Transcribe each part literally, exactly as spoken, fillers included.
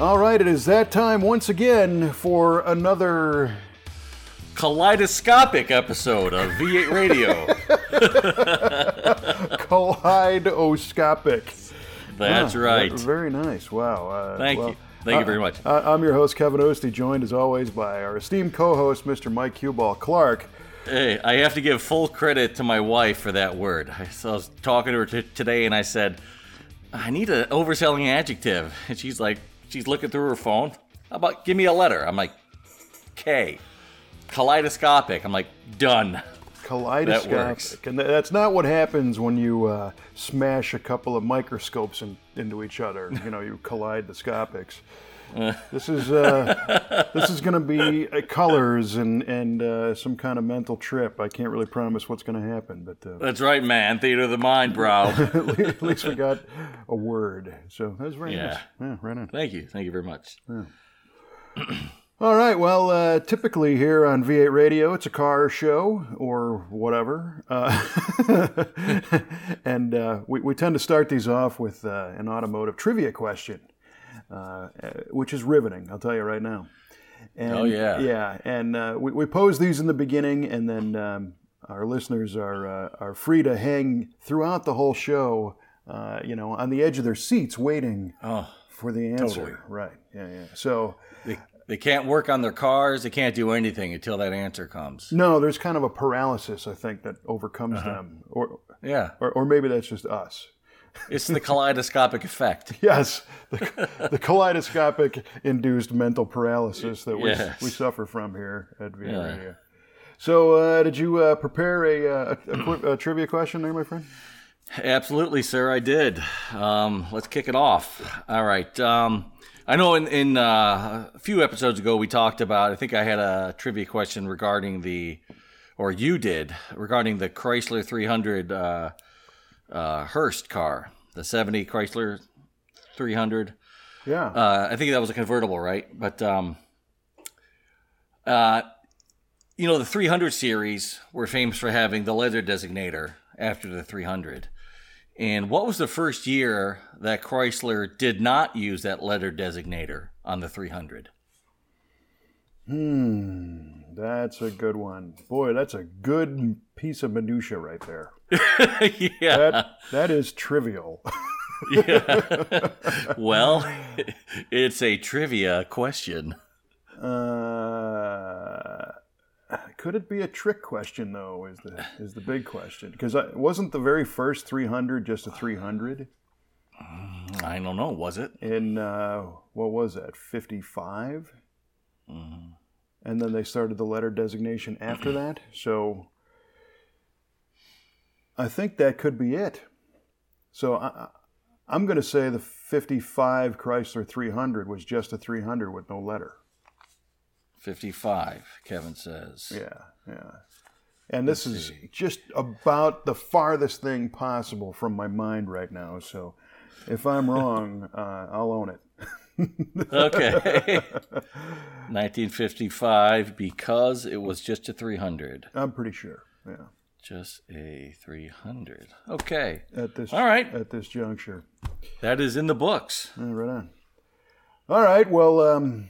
All right, it is that time once again for another kaleidoscopic episode of V eight Radio. Kaleidoscopic. That's ah, right. Very nice. Wow. Uh, Thank well, you. Thank uh, you very much. Uh, I'm your host, Kevin Oeste, joined as always by our esteemed co-host, Mister Mike Hubal Clarke. Hey, I have to give full credit to my wife for that word. I, so I was talking to her t- today, and I said, I need an overselling adjective. And she's like, she's looking through her phone. How about, give me a letter. I'm like, K. Kaleidoscopic. I'm like, done. Kaleidoscopic. That works. And that's not what happens when you uh, smash a couple of microscopes in, into each other. You know, you collide the scopics. Uh. This is uh, this is going to be uh, colors and and uh, some kind of mental trip. I can't really promise what's going to happen, but uh, that's right, man. Theater of the mind, bro. At least we got a word. So that was very yeah. nice. Yeah, right on. Thank you. Thank you very much. Yeah. All right, well, uh, typically here on V eight Radio, it's a car show or whatever, uh, and uh, we, we tend to start these off with uh, an automotive trivia question, uh, which is riveting, I'll tell you right now. And, oh, yeah. Yeah, and uh, we, we pose these in the beginning, and then um, our listeners are, uh, are free to hang throughout the whole show, uh, you know, on the edge of their seats waiting oh, for the answer. Totally. Right, yeah, yeah. So... They- They can't work on their cars. They can't do anything until that answer comes. No, there's kind of a paralysis, I think, that overcomes uh-huh. them. Or, yeah. Or, or maybe that's just us. It's the kaleidoscopic effect. Yes. The, the kaleidoscopic-induced mental paralysis that we, yes. we suffer from here at V eight yeah. Radio. So uh, did you uh, prepare a, a, a, a trivia question there, my friend? Absolutely, sir, I did. Um, let's kick it off. All right. Um I know in, in uh, a few episodes ago we talked about, I think I had a trivia question regarding the, or you did, regarding the Chrysler three hundred uh, uh, Hurst car, the seventy Chrysler three hundred. Yeah. Uh, I think that was a convertible, right? But, um, uh, you know, the three hundred series were famous for having the leather designator after the three hundred. And what was the first year that Chrysler did not use that letter designator on the three hundred? Hmm, that's a good one. Boy, that's a good piece of minutia right there. yeah. That, that is trivial. yeah. Well, it's a trivia question. Uh... Could it be a trick question, though, is the is the big question. Because wasn't the very first three hundred just a three hundred? I don't know. Was it? In, uh, what was that, fifty-five? Mm-hmm. And then they started the letter designation after that. So I think that could be it. So I, I'm going to say the fifty-five Chrysler three hundred was just a three hundred with no letter. fifty-five, Kevin says. Yeah, yeah. And this is just about the farthest thing possible from my mind right now. So if I'm wrong, uh, I'll own it. Okay. nineteen fifty-five, because it was just a three hundred. I'm pretty sure, yeah. Just a three hundred. Okay. At this, All right. At this juncture. That is in the books. Yeah, right on. All right, well... Um,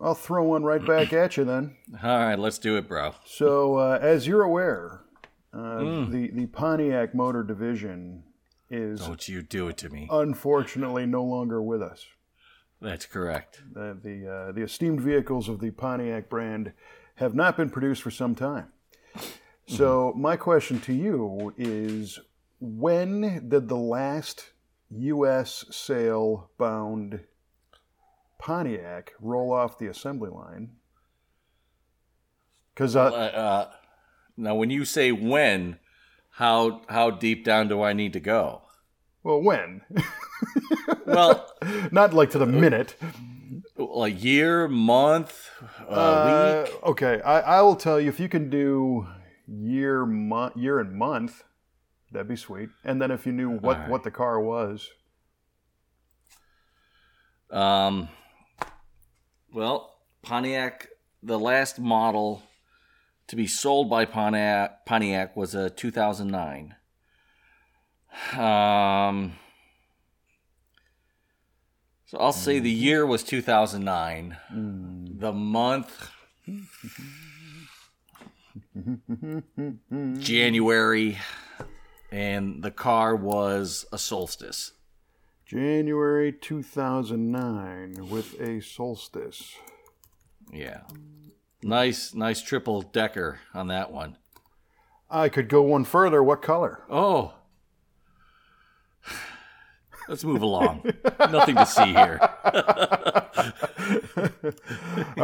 I'll throw one right back at you then. All right, let's do it, bro. So, uh, as you're aware, uh, mm. the, the Pontiac motor division is... Don't you do it to me. Unfortunately, no longer with us. That's correct. The, the, uh, the esteemed vehicles of the Pontiac brand have not been produced for some time. So, my question to you is, when did the last U S sale-bound Pontiac roll off the assembly line? Because uh, uh, uh, now, when you say when, how how deep down do I need to go? Well, when? Well, not like to the minute. A year, month, a uh, week. Okay, I, I will tell you if you can do year, month, year and month, that'd be sweet. And then if you knew what, right. what the car was. Um. Well, Pontiac, the last model to be sold by Pontiac, Pontiac was a two thousand nine. Um, So I'll say the year was two thousand nine. Mm. The month... January. And the car was a Solstice. January two thousand nine with a Solstice. Yeah. Nice, nice triple decker on that one. I could go one further. What color? Oh. Let's move along. Nothing to see here. All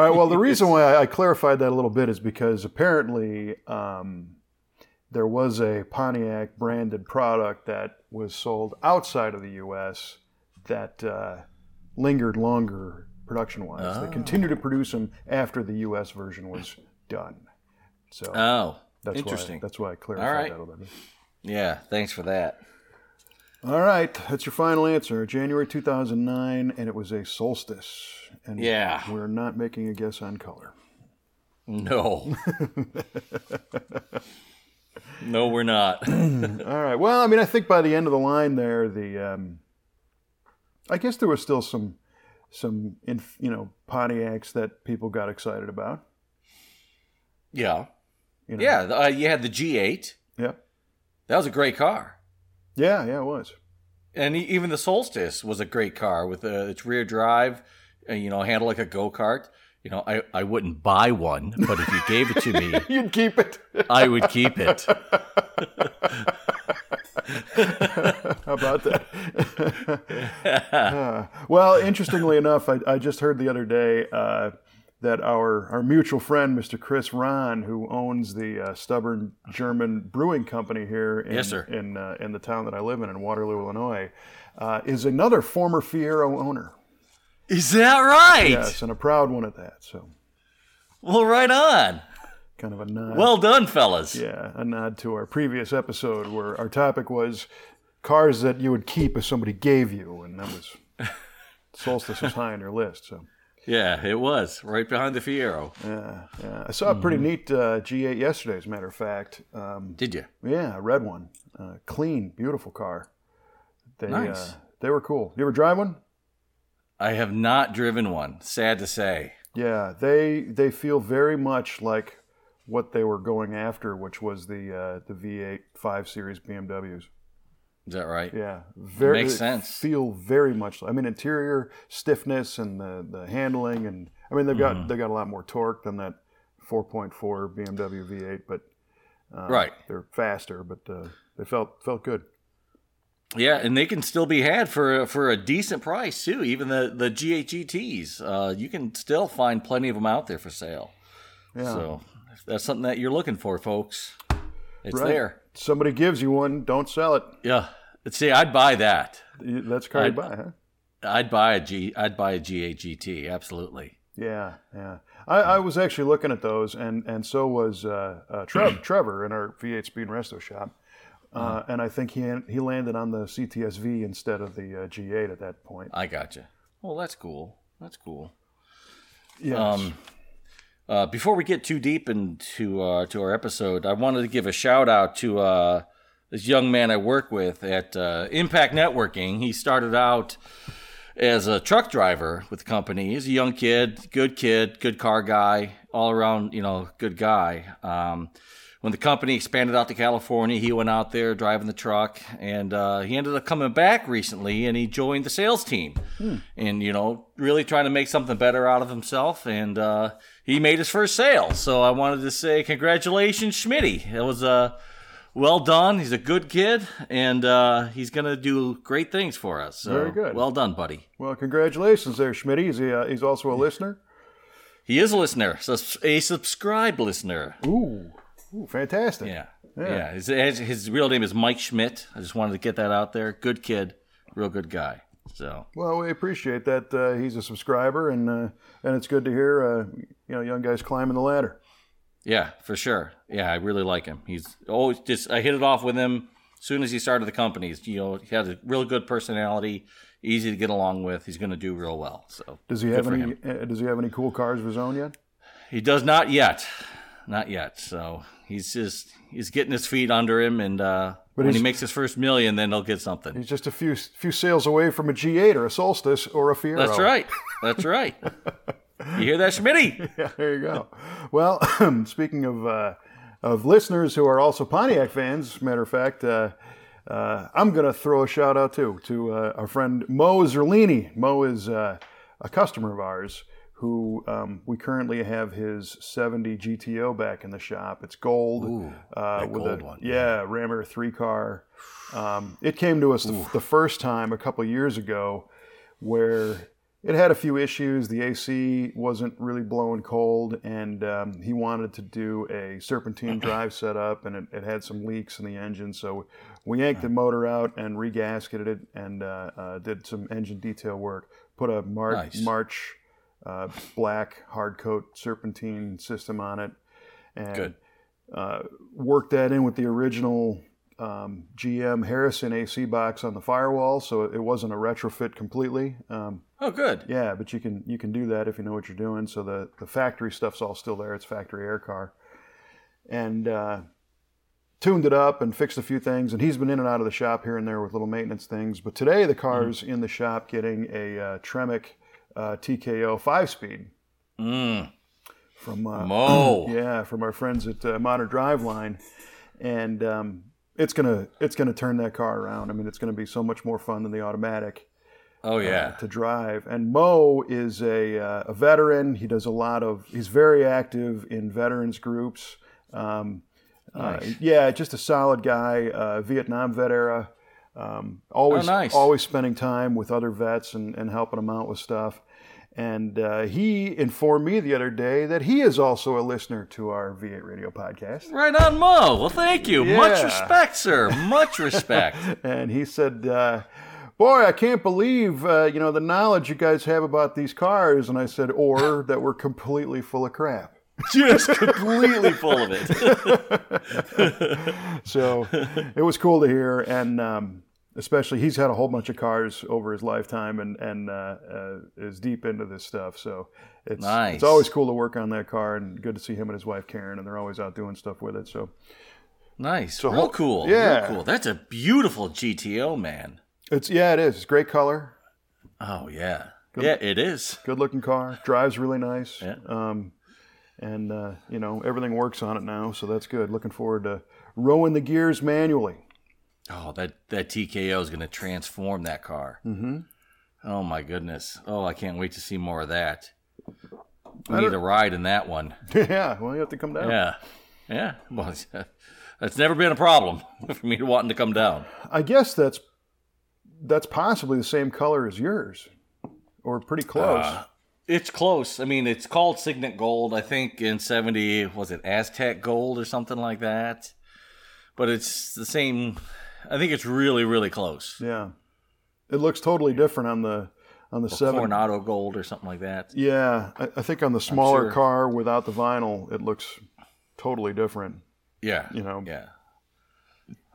right. Well, the reason why I clarified that a little bit is because apparently um, there was a Pontiac branded product that was sold outside of the U S that uh, lingered longer production-wise. Oh. They continued to produce them after the U S version was done. So oh, that's interesting. Why, that's why I clarified All right. that a little bit. Yeah. Thanks for that. All right, that's your final answer. January two thousand nine, and it was a Solstice. And yeah. We're not making a guess on color. No. No, we're not. All right. Well, I mean, I think by the end of the line there, the um, I guess there was still some some inf- you know Pontiacs that people got excited about. Yeah. You know? Yeah. Uh, you had the G eight. Yeah. That was a great car. Yeah, yeah, it was. And even the Solstice was a great car with uh, its rear drive, uh, you know, handled like a go-kart. You know, I, I wouldn't buy one, but if you gave it to me... You'd keep it. I would keep it. How about that? uh, well, interestingly enough, I, I just heard the other day uh, that our, our mutual friend, Mister Chris Rahn, who owns the uh, Stubborn German Brewing Company here in yes, sir. in, uh, in the town that I live in, in Waterloo, Illinois, uh, is another former Fiero owner. Is that right? Yes, and a proud one at that. So, well, right on. Kind of a nod. Well done, fellas. Yeah, a nod to our previous episode where our topic was cars that you would keep if somebody gave you, and that was Solstice was high on your list. So. Yeah, it was right behind the Fiero. Yeah, yeah. I saw a pretty mm-hmm. neat uh, G eight yesterday, as a matter of fact. Um, Did you? Yeah, a red one, uh, clean, beautiful car. They, nice. Uh, they were cool. You ever drive one? I have not driven one. Sad to say. Yeah, they they feel very much like what they were going after, which was the uh, the V eight five Series B M Ws. Is that right? Yeah, very makes sense. Feel very much. I mean, interior stiffness and the, the handling, and I mean they've got mm. they got a lot more torque than that four point four B M W V eight, but uh, right, they're faster, but uh, they felt felt good. Yeah, and they can still be had for for a decent price too. Even the the G eight G Ts, uh, you can still find plenty of them out there for sale. Yeah. So if that's something that you're looking for, folks. It's right. there. Somebody gives you one, don't sell it. Yeah. See, I'd buy that. That's car I'd, you buy, huh? I'd buy a G. I'd buy a G eight G T. Absolutely. Yeah, yeah. I, I was actually looking at those, and and so was uh, uh, Trev, Trevor in our V eight Speed And Resto shop, uh, uh-huh. and I think he he landed on the C T S V instead of the uh, G eight at that point. I gotcha. Well, that's cool. That's cool. Yeah. Um, Uh, before we get too deep into uh, to our episode, I wanted to give a shout out to uh, this young man I work with at uh, Impact Networking. He started out as a truck driver with the company. He's a young kid, good kid, good car guy, all around, you know, good guy. Um, when the company expanded out to California, he went out there driving the truck, and uh, he ended up coming back recently, and he joined the sales team, hmm. and you know, really trying to make something better out of himself, and. Uh, He made his first sale, so I wanted to say congratulations, Schmitty. It was uh, well done. He's a good kid, and uh, he's going to do great things for us. So, very good. Well done, buddy. Well, congratulations there, Schmitty. Is he, uh, he's also a listener? He is a listener, a subscribed listener. Ooh, Ooh fantastic. Yeah, yeah. yeah. His, his real name is Mike Schmidt. I just wanted to get that out there. Good kid, real good guy. So well, we appreciate that uh, he's a subscriber, and uh, and it's good to hear uh, you know young guys climbing the ladder. Yeah, for sure. Yeah, I really like him. He's always just I hit it off with him as soon as he started the company. You know, he has a real good personality, easy to get along with. He's going to do real well. So does he have any? Does he have any cool cars of his own yet? He does not yet. not yet. So he's just he's getting his feet under him, and uh, when he makes his first million, then he'll get something. He's just a few few sales away from a G eight or a Solstice or a Fiero. That's right. That's right. You hear that, Schmitty? Yeah, there you go. Well, speaking of uh, of listeners who are also Pontiac fans, matter of fact, uh, uh, I'm going to throw a shout out too to uh, our friend Mo Zerlini. Mo is uh, a customer of ours who um, we currently have his seventy G T O back in the shop. It's gold. Ooh, uh, that with gold a, one. Yeah, yeah, Rammer three car. Um, it came to us the, the first time a couple of years ago where it had a few issues. The A C wasn't really blowing cold, and um, he wanted to do a serpentine drive setup, and it, it had some leaks in the engine. So we yanked the motor out and regasketed it, and uh, uh, did some engine detail work. Put a Mar- nice. March uh, black hard coat serpentine system on it, and Good. Uh, worked that in with the original um, G M Harrison A C box on the firewall, so it wasn't a retrofit completely. Um, Oh, good. Yeah, but you can you can do that if you know what you're doing. So the, the factory stuff's all still there. It's factory air car. And uh, tuned it up and fixed a few things. And he's been in and out of the shop here and there with little maintenance things. But today the car's mm. in the shop getting a uh, Tremec uh, T K O five-speed. Mm. From uh, Mo. Yeah, from our friends at uh, Modern Driveline. And um, it's gonna it's gonna turn that car around. I mean, it's gonna be so much more fun than the automatic. Oh yeah, uh, to drive. And Mo is a uh, a veteran. He does a lot of. He's very active in veterans groups. Um, nice. uh, yeah, just a solid guy. Uh, Vietnam vet era. Um, always, oh, nice. always spending time with other vets and, and helping them out with stuff. And uh, he informed me the other day that he is also a listener to our V eight Radio podcast. Right on, Mo. Well, thank you. Yeah. Much respect, sir. Much respect. And he said, Uh, boy, I can't believe, uh, you know, the knowledge you guys have about these cars. And I said, or that we're completely full of crap. Just completely full of it. So it was cool to hear. And um, especially he's had a whole bunch of cars over his lifetime and, and uh, uh, is deep into this stuff. So it's, nice. It's always cool to work on that car, and good to see him and his wife, Karen, and they're always out doing stuff with it. So nice. So, real cool. Yeah. Real cool. That's a beautiful G T O, man. It's yeah, it is. It's great color. Oh yeah, good, yeah, it is. Good looking car. Drives really nice. Yeah. Um, and uh, you know, everything works on it now, so that's good. Looking forward to rowing the gears manually. Oh, that that T K O is going to transform that car. Mm-hmm. Oh my goodness. Oh, I can't wait to see more of that. We need a ride in that one. Yeah. Well, you have to come down. Yeah. Yeah. Well, it's never been a problem for me wanting to come down. I guess that's. That's possibly the same color as yours, or pretty close. Uh, it's close. I mean, it's called Signet Gold. I think in seventy, was it Aztec Gold or something like that? But it's the same. I think it's really, really close. Yeah, it looks totally different on the on the seven Coronado Gold or something like that. Yeah, I, I think on the smaller sure. car without the vinyl, it looks totally different. Yeah, you know. Yeah.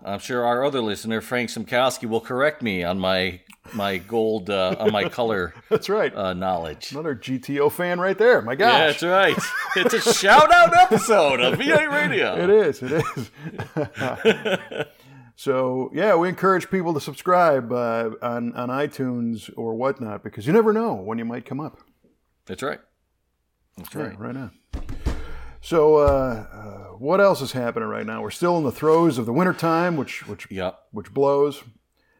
I'm sure our other listener, Frank Simkowski, will correct me on my my gold, uh, on my color That's right. Uh, knowledge. Another G T O fan right there. My gosh. Yeah, that's right. It's a shout-out episode of V eight Radio. It is. It is. So, yeah, we encourage people to subscribe uh, on, on iTunes or whatnot, because you never know when you might come up. That's right. That's yeah, right. Right now. So uh, uh, what else is happening right now? We're still in the throes of the wintertime, which which yep. which blows.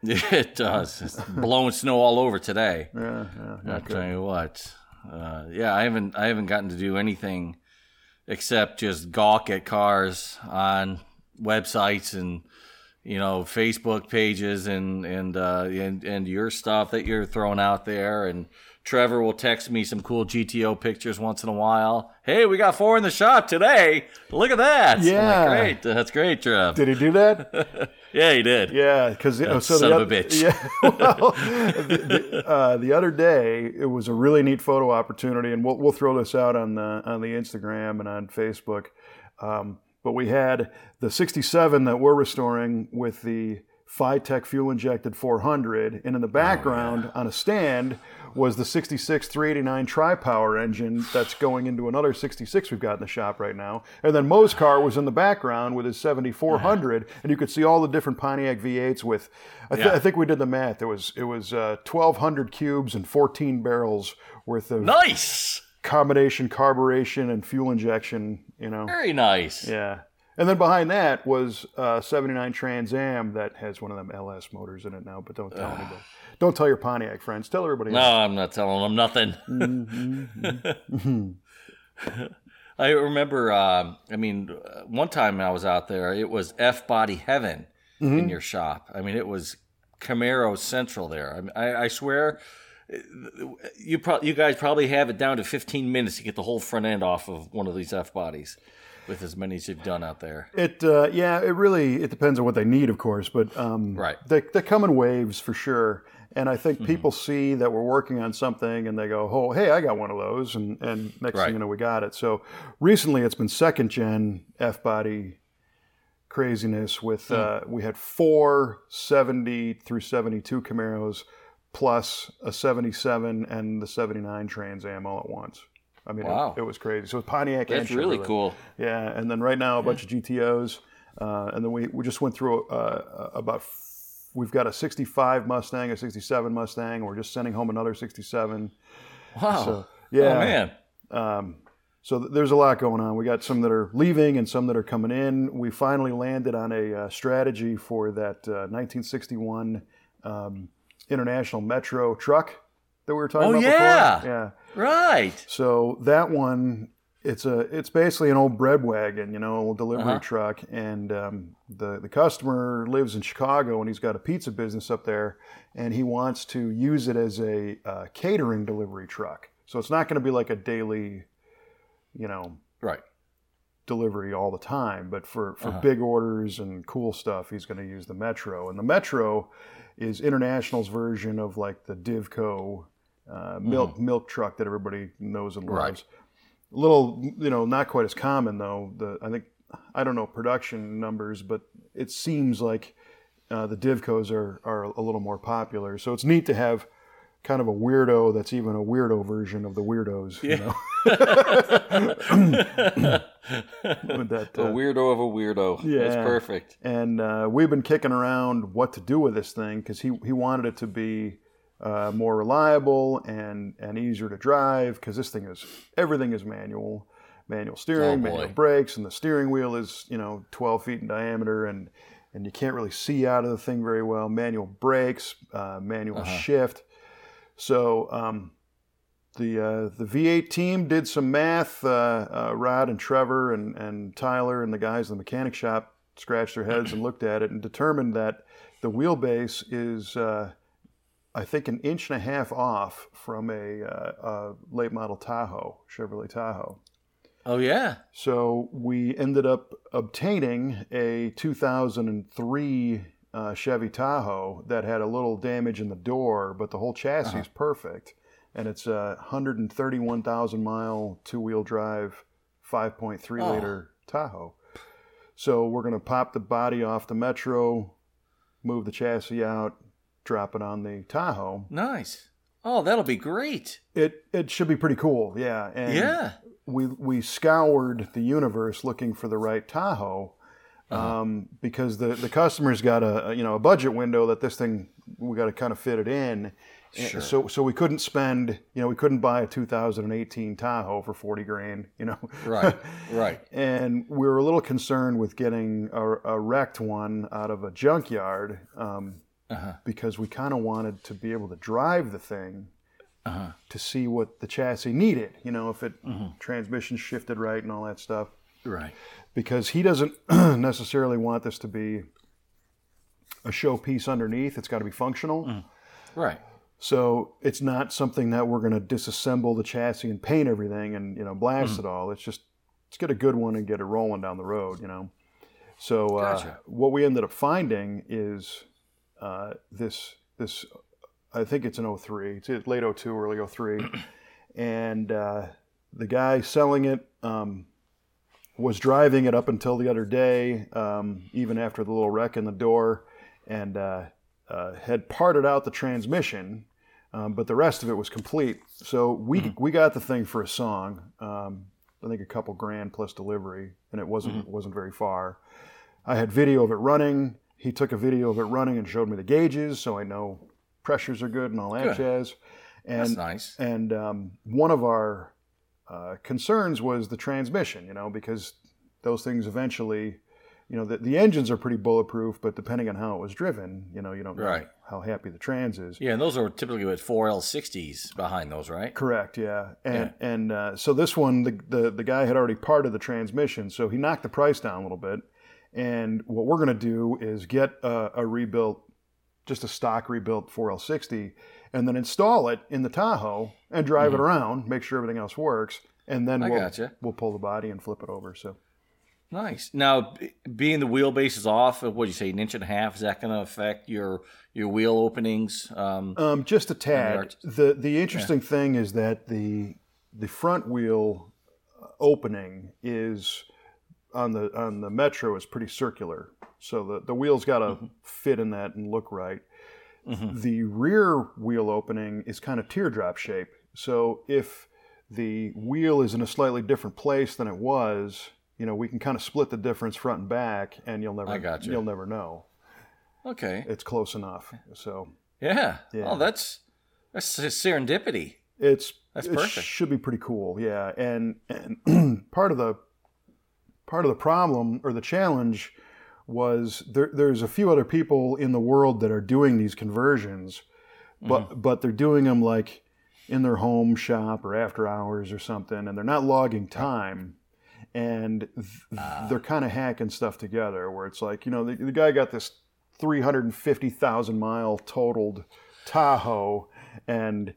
It does. It's blowing snow all over today. Yeah, yeah, I'll good. tell you what. Uh, yeah, I haven't I haven't gotten to do anything except just gawk at cars on websites and you know Facebook pages and and uh, and, and your stuff that you're throwing out there. And Trevor will text me some cool G T O pictures once in a while. Hey, we got four in the shop today. Look at that. Yeah. Like, great. That's great, Trev. Did he do that? Yeah, he did. Yeah. Because you know, so son the of other, a bitch. Yeah, well, the, the, uh, the other day, it was a really neat photo opportunity, and we'll, we'll throw this out on the, on the Instagram and on Facebook. Um, but we had the sixty-seven that we're restoring with the Phytech fuel-injected four hundred, and in the background, oh, yeah. on a stand, was the sixty-six three eighty-nine tri-power engine that's going into another sixty-six we've got in the shop right now. And then Mo's car was in the background with his seventy-four hundred, yeah. and you could see all the different Pontiac V eights with, I, th- yeah. I think we did the math, it was, it was uh, twelve hundred cubes and fourteen barrels worth of... Nice! Combination carburation and fuel injection, you know. Very nice. Yeah. And then behind that was uh, seventy-nine Trans Am that has one of them L S motors in it now, but don't tell uh, anybody. Don't tell your Pontiac friends. Tell everybody else. No, I'm not telling them nothing. mm-hmm. Mm-hmm. I remember, uh, I mean, one time I was out there, it was F-Body Heaven mm-hmm. in your shop. I mean, it was Camaro Central there. I, I, I swear... You pro- you guys probably have it down to fifteen minutes to get the whole front end off of one of these F-bodies with as many as you've done out there. It uh, yeah, it really it depends on what they need, of course, but um, right. they, they come in waves for sure. And I think people mm-hmm. see that we're working on something and they go, oh, hey, I got one of those. And, and next right. thing you know, we got it. So recently it's been second-gen F-body craziness with mm. uh, we had four seventy through seventy-two Camaros, plus a seventy-seven and the seventy-nine Trans Am all at once. I mean, wow. it, it was crazy. So it was Pontiac That's and Chevrolet. Really cool. Yeah, and then right now a bunch yeah. of G T Os. Uh, and then we, we just went through uh, about, f- we've got a sixty-five Mustang, a sixty-seven Mustang. We're just sending home another sixty-seven. Wow. So, yeah. Oh, man. Um, so th- there's a lot going on. We got some that are leaving and some that are coming in. We finally landed on a uh, strategy for that uh, nineteen sixty-one um International Metro truck that we were talking oh, about yeah. before. Yeah. Right. So that one, it's a it's basically an old bread wagon, you know, delivery uh-huh. truck. And um, the, the customer lives in Chicago and he's got a pizza business up there and he wants to use it as a uh, catering delivery truck. So it's not going to be like a daily, you know, right. delivery all the time. But for, for uh-huh. big orders and cool stuff, he's going to use the Metro. And the Metro is International's version of like the Divco uh, milk mm-hmm. milk truck that everybody knows and loves. Right. A little, you know, not quite as common though. The I think I don't know production numbers, but it seems like uh, the Divcos are are a little more popular. So it's neat to have kind of a weirdo that's even a weirdo version of the weirdos. Yeah. You know? that, uh, a weirdo of a weirdo. Yeah. That's perfect. And uh, we've been kicking around what to do with this thing because he, he wanted it to be uh, more reliable and, and easier to drive because this thing is, everything is manual. Manual steering, oh, manual brakes, and the steering wheel is, you know, twelve feet in diameter and, and you can't really see out of the thing very well. Manual brakes, uh, manual uh-huh. shift. So um, the uh, the V eight team did some math. Uh, uh, Rod and Trevor and, and Tyler and the guys in the mechanic shop scratched their heads and looked at it and determined that the wheelbase is, uh, I think, an inch and a half off from a, uh, a late model Tahoe, Chevrolet Tahoe. Oh, yeah. So we ended up obtaining a two thousand three Uh, Chevy Tahoe that had a little damage in the door, but the whole chassis uh-huh. is perfect, and it's a one hundred thirty-one thousand mile two-wheel drive five point three oh. liter Tahoe. So we're going to pop the body off the Metro, move the chassis out, drop it on the Tahoe. Nice. Oh, that'll be great. It it should be pretty cool. Yeah. And yeah. We we scoured the universe looking for the right Tahoe. Uh-huh. Um, because the, the customer's got a, a you know a budget window that this thing we got to kind of fit it in, sure. so so we couldn't spend you know we couldn't buy a two thousand eighteen Tahoe for forty grand you know right right and we were a little concerned with getting a, a wrecked one out of a junkyard um, uh-huh. because we kind of wanted to be able to drive the thing uh-huh. to see what the chassis needed you know if it uh-huh. transmission shifted right and all that stuff. Right. Because he doesn't necessarily want this to be a showpiece underneath. It's got to be functional. Mm. Right. So it's not something that we're going to disassemble the chassis and paint everything and, you know, blast mm. it all. It's just, let's get a good one and get it rolling down the road, you know. So uh, gotcha. What we ended up finding is uh, this, this, I think it's an oh three. It's late oh two, early oh three. And uh, the guy selling it, um, was driving it up until the other day, um, even after the little wreck in the door, and uh, uh, had parted out the transmission, um, but the rest of it was complete. So we mm-hmm. we got the thing for a song, um, I think a couple grand plus delivery, and it wasn't mm-hmm. wasn't very far. I had video of it running. He took a video of it running and showed me the gauges, so I know pressures are good and all that good. jazz. And, That's nice. And um, one of our uh, concerns was the transmission, you know, because those things eventually, you know, the, the engines are pretty bulletproof, but depending on how it was driven, you know, you don't right. know how happy the trans is. Yeah, and those are typically with four L sixties behind those, right? Correct, yeah. And yeah. and uh, so this one, the, the, the guy had already parted the transmission, so he knocked the price down a little bit. And what we're going to do is get a, a rebuilt, just a stock rebuilt four L sixty, and then install it in the Tahoe and drive mm-hmm. it around, make sure everything else works, and then we'll, gotcha. we'll pull the body and flip it over. So nice. Now, being the wheelbase is off, what did you say, an inch and a half? Is that going to affect your your wheel openings? Um, um, just a tad. The the interesting yeah. thing is that the the front wheel opening is. on the on the Metro is pretty circular, so the, the wheel's got to mm-hmm. fit in that and look right. Mm-hmm. The rear wheel opening is kind of teardrop shape, so if the wheel is in a slightly different place than it was, you know, we can kind of split the difference front and back, and you'll never I got you. you'll never know. Okay, it's close enough. So yeah, yeah. oh, that's that's serendipity. It's that's it perfect. Should be pretty cool. Yeah, and and part of the Part of the problem or the challenge was there, there's a few other people in the world that are doing these conversions, but mm-hmm. but they're doing them like in their home shop or after hours or something, and they're not logging time, and th- uh. they're kind of hacking stuff together where it's like, you know, the, the guy got this three hundred fifty thousand mile totaled Tahoe, and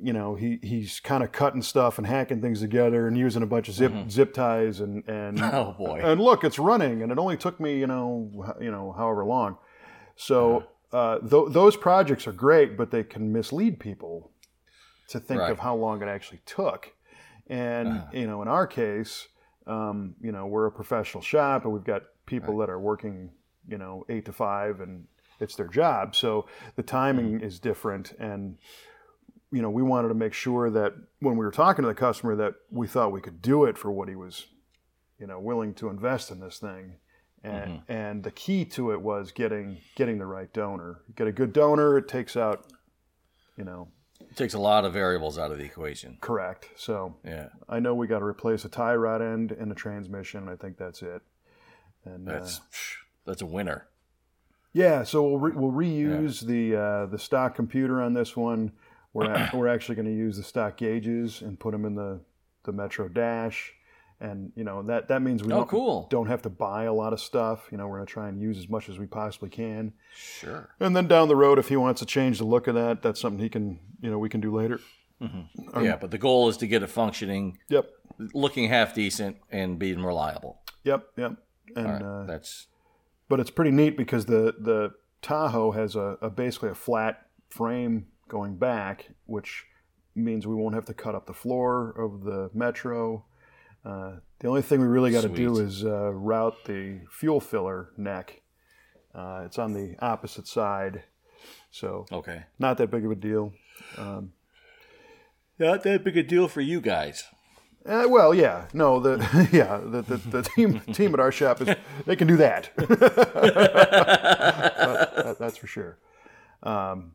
you know, he, he's kind of cutting stuff and hacking things together and using a bunch of zip mm-hmm. zip ties and, and oh boy. And look, it's running, and it only took me, you know, you know, however long. So uh, th- those projects are great, but they can mislead people to think right. of how long it actually took. And, uh. you know, in our case, um, you know, we're a professional shop, and we've got people right. that are working, you know, eight to five, and it's their job. So the timing mm. is different, and you know, we wanted to make sure that when we were talking to the customer that we thought we could do it for what he was, you know, willing to invest in this thing. And mm-hmm. and the key to it was getting getting the right donor. You get a good donor, it takes out, you know. It takes a lot of variables out of the equation. Correct. So yeah. I know we got to replace a tie rod end and a transmission. I think that's it. And That's, uh, that's a winner. Yeah, so we'll, re- we'll reuse yeah. the uh, the stock computer on this one. We're, at, we're actually going to use the stock gauges and put them in the, the Metro dash. And, you know, that, that means we oh, don't, cool. don't have to buy a lot of stuff. You know, we're going to try and use as much as we possibly can. Sure. And then down the road, if he wants to change the look of that, that's something he can, you know, we can do later. Mm-hmm. Um, yeah, but the goal is to get it functioning, yep. looking half decent, and being reliable. Yep, yep. And right, uh, that's. But it's pretty neat because the, the Tahoe has a, a basically a flat frame going back, which means we won't have to cut up the floor of the Metro. Uh, the only thing we really got to do is uh, route the fuel filler neck. Uh, it's on the opposite side, so okay. not that big of a deal. Um, not that big a deal for you guys. Uh, well, yeah, no, the yeah the the, the team team at our shop is they can do that. that that's for sure. Um,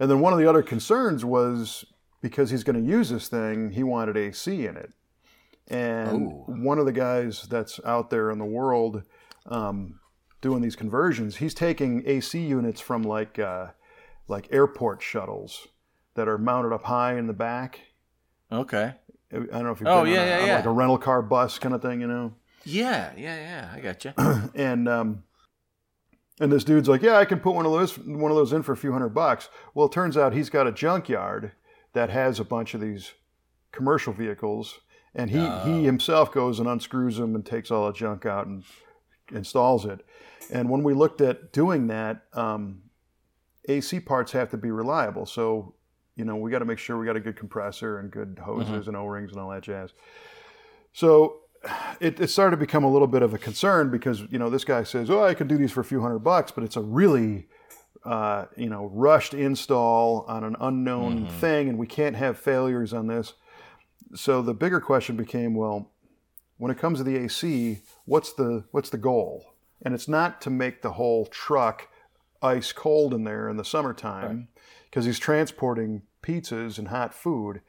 And then one of the other concerns was because he's going to use this thing, he wanted A C in it. And Ooh. one of the guys that's out there in the world um, doing these conversions, he's taking A C units from like uh, like airport shuttles that are mounted up high in the back. Okay. I don't know if you've oh, been yeah, on, a, yeah, on yeah. like a rental car bus kind of thing, you know? Yeah, yeah, yeah. I gotcha. and... Um, And this dude's like, yeah, I can put one of those one of those in for a few hundred bucks. Well, it turns out he's got a junkyard that has a bunch of these commercial vehicles, and he, uh, he himself goes and unscrews them and takes all the junk out and installs it. And when we looked at doing that, um, A C parts have to be reliable. So, you know, we got to make sure we got a good compressor and good hoses mm-hmm. and O-rings and all that jazz. So it, it started to become a little bit of a concern because, you know, this guy says, oh, I could do these for a few hundred bucks, but it's a really, uh, you know, rushed install on an unknown mm-hmm. thing, and we can't have failures on this. So the bigger question became, well, when it comes to the A C, what's the what's the goal? And it's not to make the whole truck ice cold in there in the summertime, because right. he's transporting pizzas and hot food.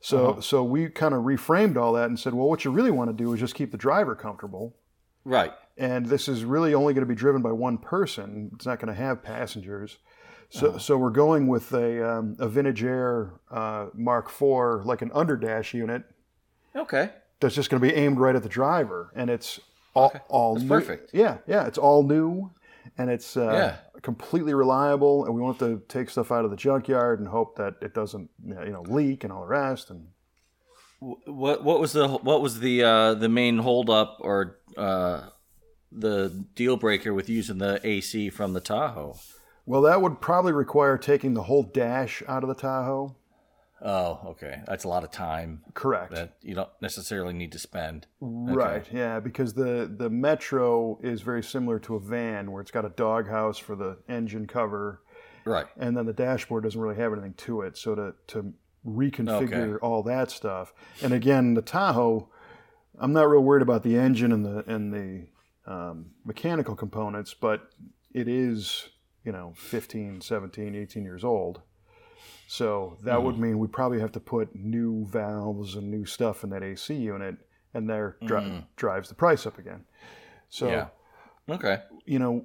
So uh-huh. so we kind of reframed all that and said, well, what you really want to do is just keep the driver comfortable. Right. And this is really only going to be driven by one person. It's not going to have passengers. So uh-huh. so we're going with a, um, a Vintage Air uh, Mark four, like an underdash unit. Okay. That's just going to be aimed right at the driver. And it's all, okay. all that's new. Perfect. Yeah, yeah. It's all new. And it's uh, yeah. completely reliable, and we want to take stuff out of the junkyard and hope that it doesn't, you know, leak and all the rest. And what what was the what was the uh, the main holdup or uh, the deal breaker with using the A C from the Tahoe? Well, that would probably require taking the whole dash out of the Tahoe. Oh, okay. That's a lot of time. Correct. That you don't necessarily need to spend. Right, okay. yeah, because the, the Metro is very similar to a van where it's got a doghouse for the engine cover. Right. And then the dashboard doesn't really have anything to it, so to, to reconfigure okay. all that stuff. And again, the Tahoe, I'm not real worried about the engine and the, and the um, mechanical components, but it is, you know, fifteen, seventeen, eighteen years old. So that mm. would mean we'd probably have to put new valves and new stuff in that A C unit, and there dri- mm. drives the price up again. So, yeah. okay. you know,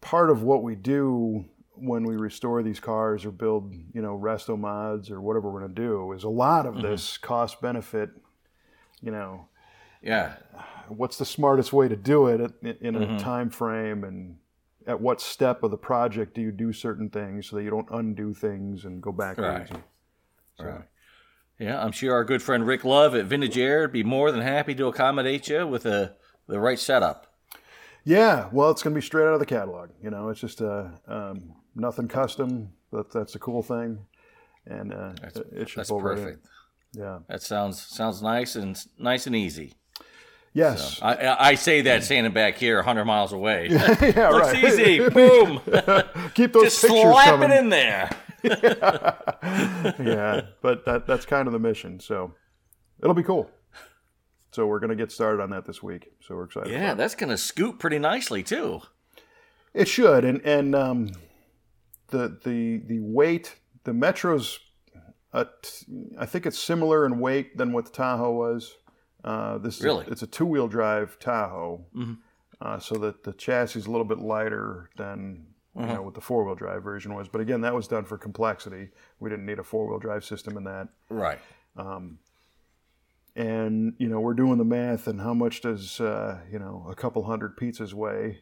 part of what we do when we restore these cars or build, you know, resto mods or whatever we're going to do is a lot of mm-hmm. this cost benefit, you know. Yeah. What's the smartest way to do it at, in a mm-hmm. time frame, and at what step of the project do you do certain things so that you don't undo things and go backwards? Right. So. Right. Yeah, I'm sure our good friend Rick Love at Vintage Air would be more than happy to accommodate you with a, the right setup. Yeah, well, it's going to be straight out of the catalog. You know, it's just uh, um, nothing custom. That, that's a cool thing. And uh, that's, it should that's perfect. In. Yeah. That sounds sounds nice and nice and easy. Yes. So, I, I say that standing back here one hundred miles away. yeah, Looks right. Looks easy. Boom. Keep those Just pictures slap coming. It in there. yeah. yeah, but that that's kind of the mission. So it'll be cool. So we're going to get started on that this week. So we're excited. Yeah, that's going to scoop pretty nicely, too. It should. And and um, the, the, the weight, the Metro's, uh, I think it's similar in weight than what the Tahoe was. Uh, this really? Is, it's a two-wheel drive Tahoe, mm-hmm. uh, so that the chassis is a little bit lighter than mm-hmm. you know, what the four-wheel drive version was. But again, that was done for complexity. We didn't need a four-wheel drive system in that. Right. Um, and you know, we're doing the math, and how much does uh, you know a couple hundred pizzas weigh?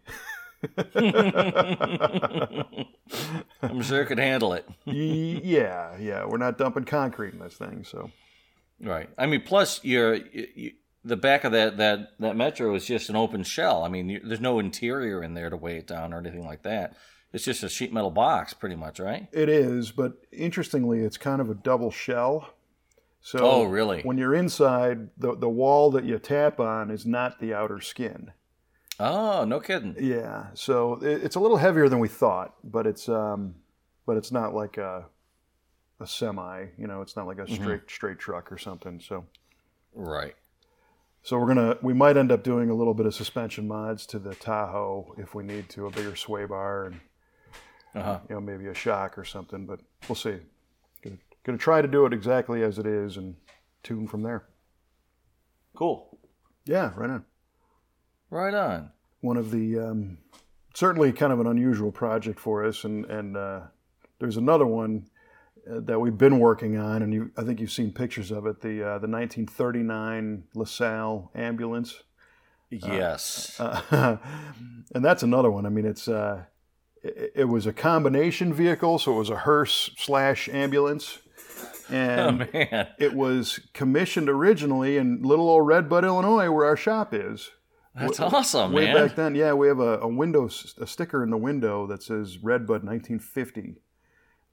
I'm sure it could handle it. yeah, yeah. We're not dumping concrete in this thing, so. Right. I mean, plus you're, you, the back of that, that, that Metro is just an open shell. I mean, you, there's no interior in there to weigh it down or anything like that. It's just a sheet metal box pretty much, right? It is, but interestingly, it's kind of a double shell. So oh, really? When you're inside, the, the wall that you tap on is not the outer skin. Oh, no kidding. Yeah. So it, it's a little heavier than we thought, but it's um, but it's not like a... a semi, you know, it's not like a straight mm-hmm. straight truck or something. So, right. So we're gonna we might end up doing a little bit of suspension mods to the Tahoe if we need to, a bigger sway bar and uh-huh. you know maybe a shock or something. But we'll see. Gonna, gonna try to do it exactly as it is and tune from there. Cool. Yeah. Right on. Right on. One of the um, certainly kind of an unusual project for us, and and uh, there's another one that we've been working on, and you, I think you've seen pictures of it, the uh, the nineteen thirty-nine LaSalle ambulance. Yes. Uh, uh, and that's another one. I mean, it's uh, it, it was a combination vehicle, so it was a Hurst slash ambulance. And oh, man. It was commissioned originally in little old Redbud, Illinois, where our shop is. That's w- awesome, way man. Way back then, yeah, we have a, a, window, a sticker in the window that says Redbud nineteen fifty.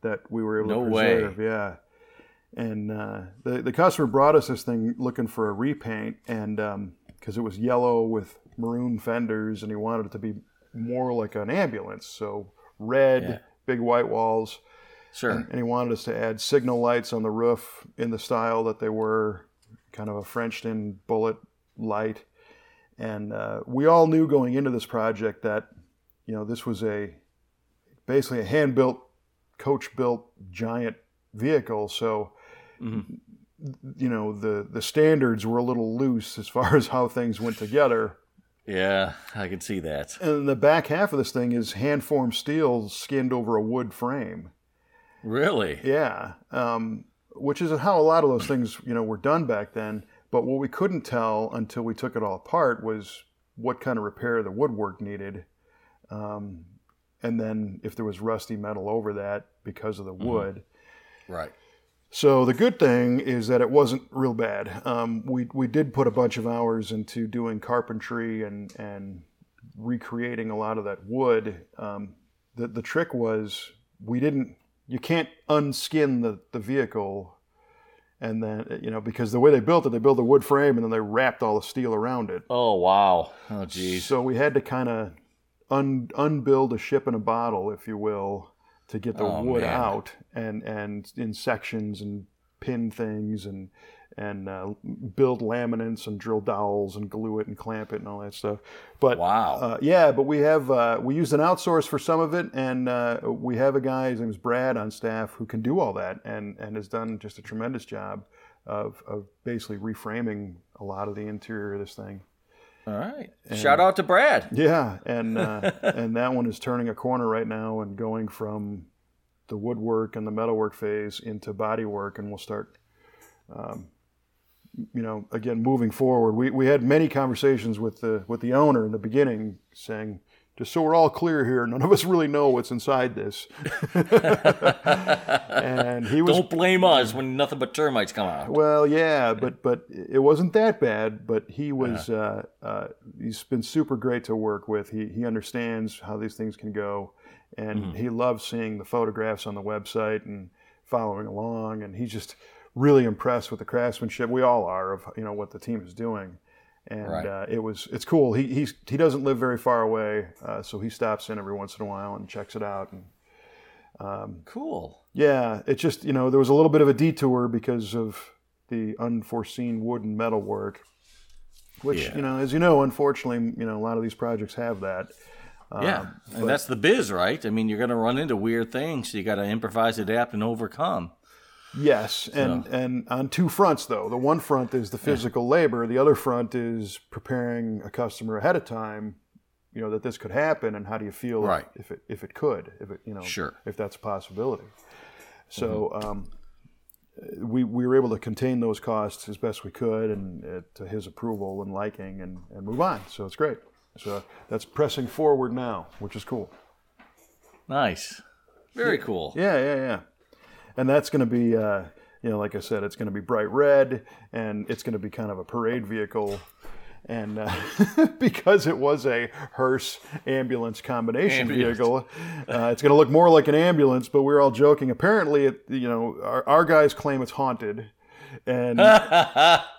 That we were able no to preserve, way. yeah. And uh, the the customer brought us this thing looking for a repaint, and um, because it was yellow with maroon fenders, and he wanted it to be more like an ambulance. So red, yeah. big white walls. Sure. And, and he wanted us to add signal lights on the roof in the style that they were, kind of a Frenchton bullet light. And uh, we all knew going into this project that, you know, this was a basically a hand-built, coach-built giant vehicle. So, mm-hmm. you know, the, the standards were a little loose as far as how things went together. Yeah, I can see that. And the back half of this thing is hand-formed steel skinned over a wood frame. Really? Yeah, um, which is how a lot of those things, you know, were done back then. But what we couldn't tell until we took it all apart was what kind of repair the woodwork needed. Um, and then if there was rusty metal over that because of the wood. Mm-hmm. Right. So the good thing is that it wasn't real bad. Um, we we did put a bunch of hours into doing carpentry and, and recreating a lot of that wood. Um, the, the trick was we didn't, you can't unskin the, the vehicle. And then, you know, because the way they built it, they built a wood frame and then they wrapped all the steel around it. Oh, wow. Oh, geez. So we had to kind of un unbuild a ship in a bottle, if you will, to get the oh, wood man. out and, and in sections and pin things and and uh, build laminates and drill dowels and glue it and clamp it and all that stuff. But wow. Uh, yeah, but we have, uh, we used an outsource for some of it, and uh, we have a guy, his name is Brad, on staff who can do all that and, and has done just a tremendous job of, of basically reframing a lot of the interior of this thing. All right. And shout out to Brad. Yeah, and uh, and that one is turning a corner right now and going from the woodwork and the metalwork phase into bodywork, and we'll start... Um, you know, again, moving forward, we, we had many conversations with the with the owner in the beginning saying, just so we're all clear here, none of us really know what's inside this. And he was, don't blame us when nothing but termites come out. Well, yeah, but but it wasn't that bad. But he was uh-huh. uh, uh, he's been super great to work with. He he understands how these things can go, and mm-hmm. he loves seeing the photographs on the website and following along, and he just. Really impressed with the craftsmanship. We all are, of you know what the team is doing, and right. uh, it was it's cool. He he's, he doesn't live very far away, uh, so he stops in every once in a while and checks it out. And um, cool. Yeah, it's just you know there was a little bit of a detour because of the unforeseen wood and metal work, which yeah. you know as you know, unfortunately, you know a lot of these projects have that. Yeah, um, and but, that's the biz, right? I mean, you're going to run into weird things, so you got to improvise, adapt, and overcome. Yes, and, so. and on two fronts, though. The one front is the physical yeah. labor. The other front is preparing a customer ahead of time, you know, that this could happen, and how do you feel right. if it if it could, if it you know, sure. if that's a possibility. So mm-hmm. um, we we were able to contain those costs as best we could, and uh, to his approval and liking, and, and move on. So it's great. So that's pressing forward now, which is cool. Nice. Very yeah. cool. Yeah, yeah, yeah. And that's going to be, uh, you know, like I said, it's going to be bright red, and it's going to be kind of a parade vehicle. And uh, because it was a Hurst ambulance combination ambulance. vehicle, uh, it's going to look more like an ambulance, but we were all joking. Apparently, it, you know, our, our guys claim it's haunted, and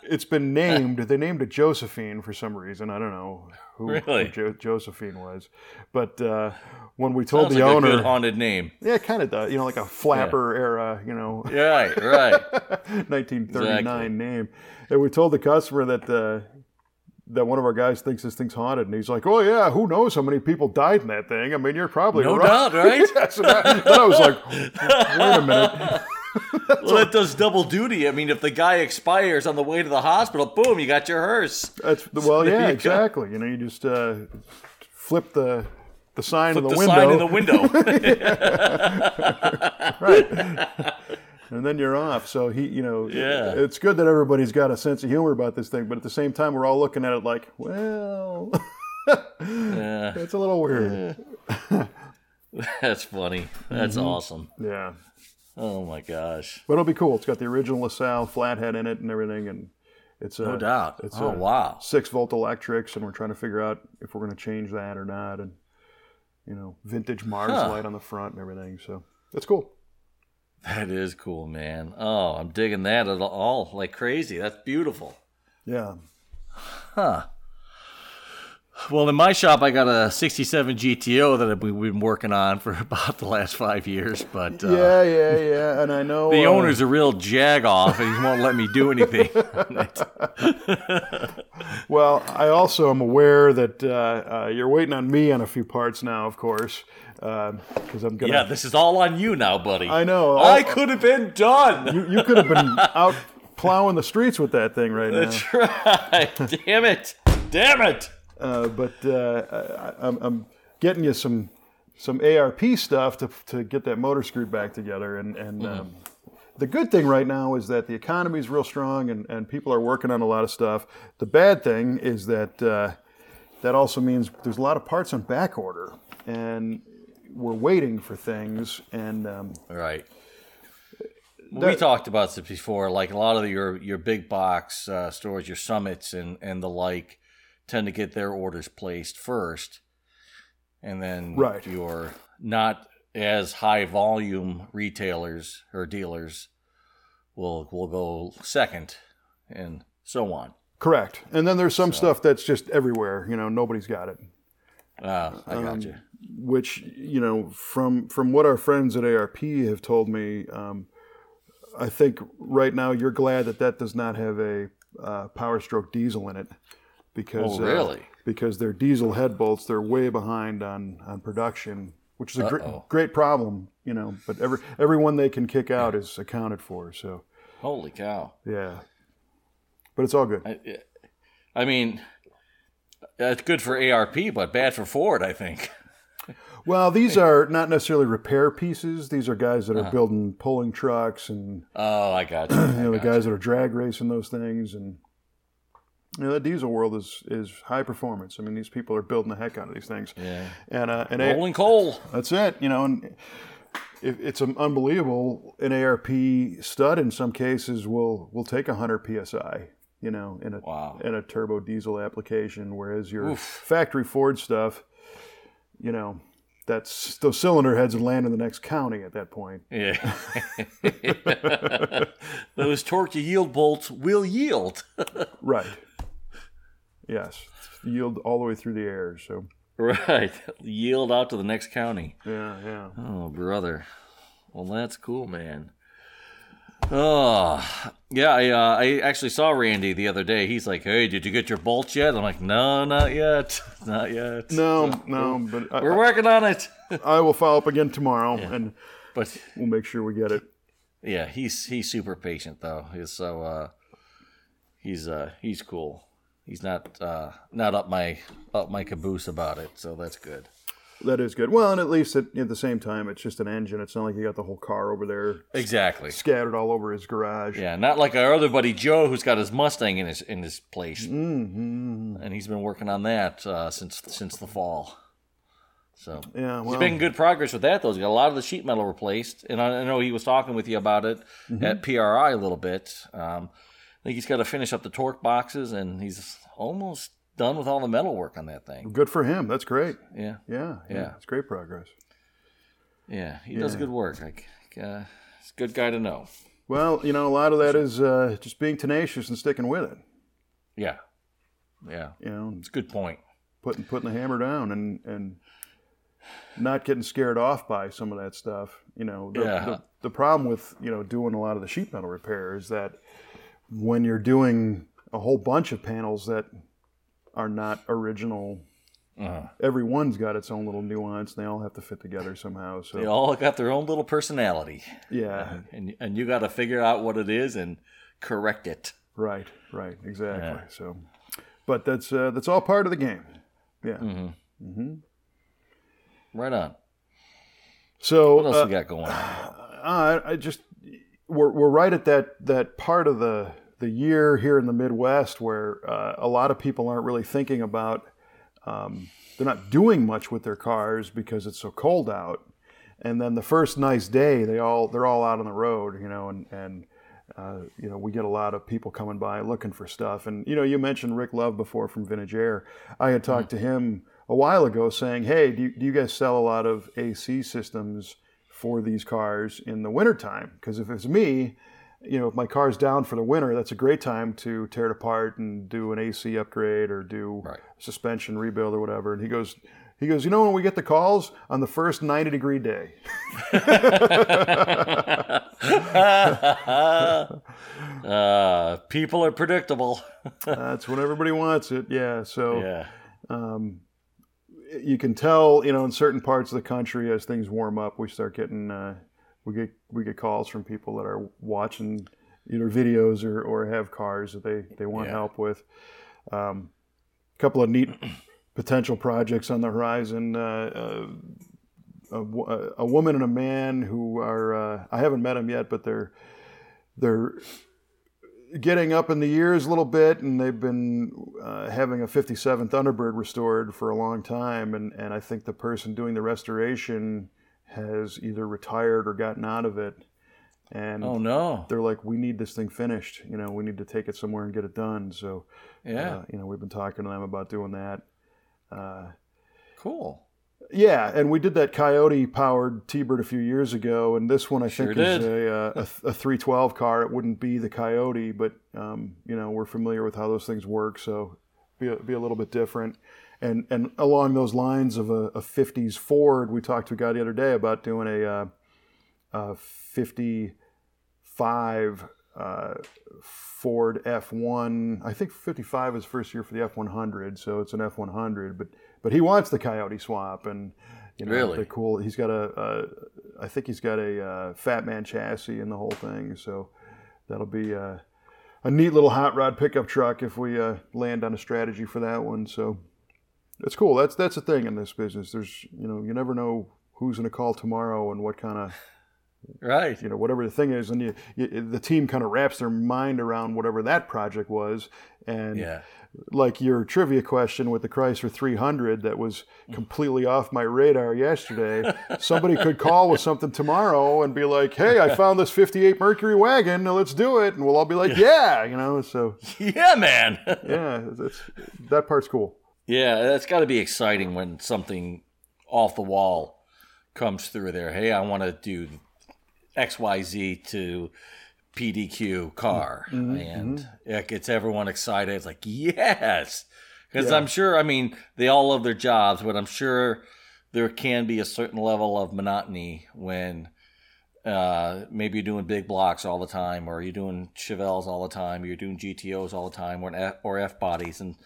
it's been named. They named it Josephine for some reason. I don't know who, really? who jo- Josephine was, but... Uh, When we told Sounds the like owner, a good haunted name, yeah, kind of does, you know, like a flapper yeah. era, you know, yeah, right, right, nineteen thirty-nine exactly. name. And we told the customer that uh, that one of our guys thinks this thing's haunted, and he's like, "Oh yeah, who knows how many people died in that thing? I mean, you're probably no right. doubt, right?" yeah, so that, then I was like, "Wait a minute." Well, that does double duty. I mean, if the guy expires on the way to the hospital, boom, you got your hearse. That's well, yeah, you exactly. Go. You know, you just uh, flip the. The sign in the, the window. Sign in the window. Right. And then you're off. So he, you know, yeah. it's good that everybody's got a sense of humor about this thing, but at the same time, we're all looking at it like, well, yeah. that's a little weird. Yeah. That's funny. That's mm-hmm. awesome. Yeah. Oh my gosh. But it'll be cool. It's got the original LaSalle flathead in it and everything, and it's a, no doubt. It's oh a wow. six volt electrics, and we're trying to figure out if we're going to change that or not, and. You know, vintage Mars huh. light on the front and everything. So that's cool. That is cool, man. Oh, I'm digging that at all like crazy. That's beautiful. Yeah. Huh. Well, in my shop, I got a sixty-seven G T O that we've been working on for about the last five years. But uh, yeah, yeah, yeah, and I know the uh, owner's a real jagoff, and he won't let me do anything. Well, I also am aware that uh, uh, you're waiting on me on a few parts now, of course, because uh, I'm gonna. Yeah, this is all on you now, buddy. I know. I could have been done. You, you could have been out plowing the streets with that thing right now. That's right. Damn it! Damn it! Uh, but uh, I, I'm, I'm getting you some some A R P stuff to to get that motor screwed back together. And, and mm-hmm. um, the good thing right now is that the economy is real strong and, and people are working on a lot of stuff. The bad thing is that uh, that also means there's a lot of parts on back order. And we're waiting for things. And um, right. Well, that, we talked about this before, like a lot of your, your big box uh, stores, your Summits and, and the like, tend to get their orders placed first, and then right. your not as high volume retailers or dealers will will go second, and so on. Correct. And then there's some so. stuff that's just everywhere. You know, nobody's got it. Ah, I um, got you. Which, you know, from from what our friends at A R P have told me, um, I think right now you're glad that that does not have a uh, Power Stroke diesel in it. Because, oh, really? Uh, because their diesel head bolts, they're way behind on, on production, which is a gr- great problem, you know. But every everyone they can kick out is accounted for. So, holy cow! Yeah, but it's all good. I, I mean, that's good for A R P, but bad for Ford, I think. Well, these are not necessarily repair pieces. These are guys that are uh-huh. building pulling trucks and oh, I got you. you know, the guys you. that are drag racing those things and. You know, the diesel world is, is high performance. I mean, these people are building the heck out of these things. Yeah. And, uh, and rolling a- coal. That's it. You know, and it, it's an unbelievable. An A R P stud in some cases will will take one hundred P S I. You know, in a wow. in a turbo diesel application, whereas your Oof. factory Ford stuff, you know, that's those cylinder heads would land in the next county at that point. Yeah. Those torque to yield bolts will yield. Right. Yes, yield all the way through the air. So right, yield out to the next county. Yeah, yeah. Oh, brother. Well, that's cool, man. Oh, yeah. I uh, I actually saw Randy the other day. He's like, "Hey, did you get your bolts yet?" I'm like, "No, not yet, not yet." No, so, no. But I, we're working on it. I will follow up again tomorrow, yeah. and but we'll make sure we get it. Yeah, he's he's super patient though. He's so uh, he's uh, he's cool. He's not uh, not up my up my caboose about it, so that's good. That is good. Well, and at least at, at the same time, it's just an engine. It's not like you got the whole car over there. Exactly. Scattered all over his garage. Yeah, not like our other buddy Joe, who's got his Mustang in his in his place, mm-hmm. and he's been working on that uh, since since the fall. So yeah, well, he's making good progress with that though. He's got a lot of the sheet metal replaced, and I, I know he was talking with you about it mm-hmm. at P R I a little bit. Um, I think he's got to finish up the torque boxes, and he's almost done with all the metal work on that thing. Good for him. That's great. Yeah. Yeah. Yeah. yeah. It's great progress. Yeah. He yeah. does good work. Like, uh, he's a good guy to know. Well, you know, a lot of that is uh, just being tenacious and sticking with it. Yeah. Yeah. You know, it's a good point. Putting putting the hammer down and, and not getting scared off by some of that stuff. You know, the, yeah. the, the problem with, you know, doing a lot of the sheet metal repair is that when you're doing a whole bunch of panels that are not original, uh-huh. everyone's got its own little nuance. And they all have to fit together somehow. So they all got their own little personality. Yeah, and and you got to figure out what it is and correct it. Right, right, exactly. Yeah. So, but that's uh, that's all part of the game. Yeah. Mm-hmm. Mm-hmm. Right on. So what else uh, we got going on? Uh, I, I just. We're we're right at that, that part of the, the year here in the Midwest where uh, a lot of people aren't really thinking about, um, they're not doing much with their cars because it's so cold out. And then the first nice day, they all, they're all out on the road, you know, and, and uh, you know, we get a lot of people coming by looking for stuff. And, you know, you mentioned Rick Love before from Vintage Air. I had talked mm-hmm. to him a while ago saying, hey, do you, do you guys sell a lot of A C systems for these cars in the wintertime? Because if it's me, you know, if my car's down for the winter, that's a great time to tear it apart and do an A C upgrade or do right. suspension rebuild or whatever. And he goes, he goes, you know, when we get the calls on the first ninety degree day. uh, people are predictable. That's when everybody wants it. Yeah. So, yeah. Um, you can tell, you know, in certain parts of the country, as things warm up, we start getting, uh, we get we get calls from people that are watching either videos or, or have cars that they, they want yeah. help with. Um, a couple of neat potential projects on the horizon. Uh, uh, a, a woman and a man who are, uh, I haven't met them yet, but they're they're getting up in the years a little bit, and they've been uh, having a fifty-seven Thunderbird restored for a long time. And, and I think the person doing the restoration has either retired or gotten out of it, and oh no, they're like, we need this thing finished. You know, we need to take it somewhere and get it done. So yeah, uh, you know, we've been talking to them about doing that. Uh, cool. Yeah, and we did that Coyote powered T-Bird a few years ago, and this one I sure think did. is a, a a three twelve car. It wouldn't be the Coyote, but um, you know, we're familiar with how those things work, so be a, be a little bit different. And and along those lines of a, a fifties Ford, we talked to a guy the other day about doing a, uh, a fifty-five uh, Ford F one. I think fifty-five is first year for the F one hundred, so it's an F one hundred. But but he wants the Coyote swap, and you know, really? the cool. He's got a, a I think he's got a, a Fat Man chassis in the whole thing, so that'll be a, a neat little hot rod pickup truck if we uh, land on a strategy for that one. So. It's cool. That's that's the thing in this business. There's, you know, you never know who's going to call tomorrow and what kind of, right. You know, whatever the thing is, and you, you, the team kind of wraps their mind around whatever that project was. And yeah. like your trivia question with the Chrysler three hundred that was completely off my radar yesterday. Somebody could call with something tomorrow and be like, "Hey, I found this fifty-eight Mercury wagon. Now let's do it," and we'll all be like, "Yeah," you know. So yeah, man. yeah, that's that part's cool. Yeah, that's got to be exciting when something off the wall comes through there. Hey, I want to do X Y Z to P D Q car. Mm-hmm. And it gets everyone excited. It's like, yes! Because yeah. I'm sure, I mean, they all love their jobs, but I'm sure there can be a certain level of monotony when uh, maybe you're doing big blocks all the time, or you're doing Chevelles all the time, or you're doing G T Os all the time, or F- or F-bodies, and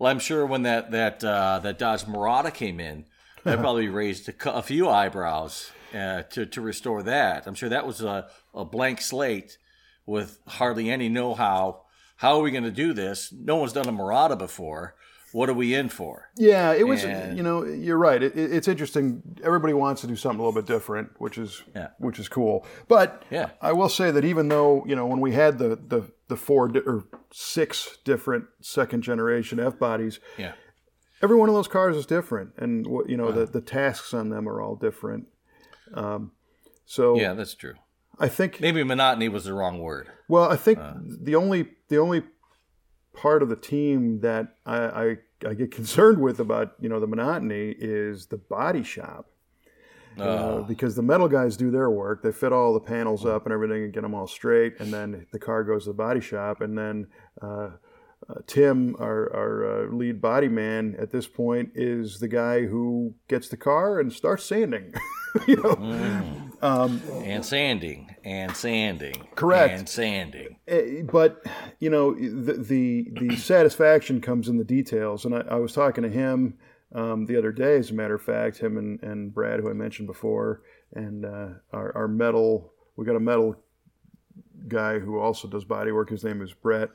well, I'm sure when that that uh, that Dodge Murata came in, that probably raised a, a few eyebrows uh, to to restore that. I'm sure that was a, a blank slate with hardly any know-how. How are we going to do this? No one's done a Murata before. What are we in for? Yeah, it was. And, you know, you're right. It, it, it's interesting. Everybody wants to do something a little bit different, which is yeah. which is cool. But yeah. I will say that even though, you know, when we had the the the four di- or six different second generation F bodies, yeah, every one of those cars is different, and you know, wow. the the tasks on them are all different. Um, so yeah, that's true. I think maybe monotony was the wrong word. Well, I think uh, the only the only part of the team that I, I I get concerned with about, you know, the monotony is the body shop, uh. Uh, because the metal guys do their work. They fit all the panels up and everything and get them all straight, and then the car goes to the body shop, and then uh, uh, Tim, our, our uh, lead body man at this point, is the guy who gets the car and starts sanding. you know? mm. um, and sanding and sanding correct and sanding but you know, the the, the satisfaction comes in the details, and I, I was talking to him um, the other day, as a matter of fact, him and, and Brad, who I mentioned before, and uh, our, our metal we got a metal guy who also does body work. His name is Brett.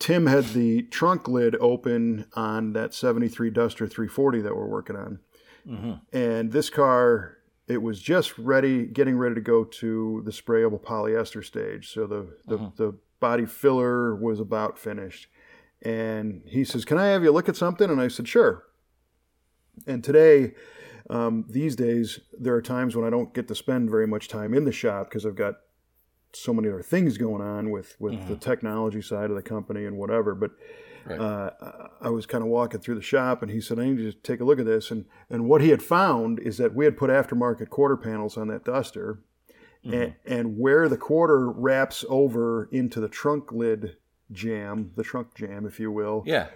Tim had the trunk lid open on that seventy-three Duster three forty that we're working on. Mm-hmm. And this car, it was just ready, getting ready to go to the sprayable polyester stage. So the, the, mm-hmm. the body filler was about finished. And he says, "Can I have you look at something?" And I said, "Sure." And today, um, these days, there are times when I don't get to spend very much time in the shop because I've got so many other things going on with, with mm-hmm. the technology side of the company and whatever. But Right. Uh, I was kind of walking through the shop, and he said, "I need you to take a look at this." And and what he had found is that we had put aftermarket quarter panels on that Duster, mm-hmm. and, and where the quarter wraps over into the trunk lid jam, the trunk jam, if you will. Yeah.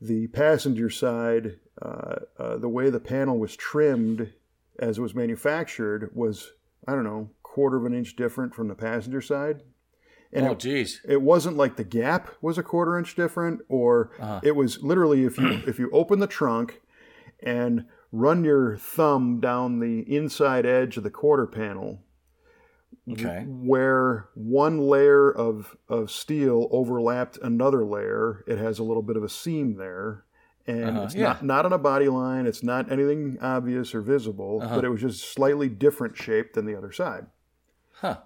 The passenger side, uh, uh, the way the panel was trimmed as it was manufactured was, I don't know, quarter of an inch different from the passenger side. And oh, geez. It, it wasn't like the gap was a quarter inch different, or uh-huh. it was literally if you if you open the trunk and run your thumb down the inside edge of the quarter panel, okay. where one layer of, of steel overlapped another layer, it has a little bit of a seam there. And uh-huh. it's yeah. not, not on a body line. It's not anything obvious or visible, uh-huh. but it was just slightly different shape than the other side. Huh.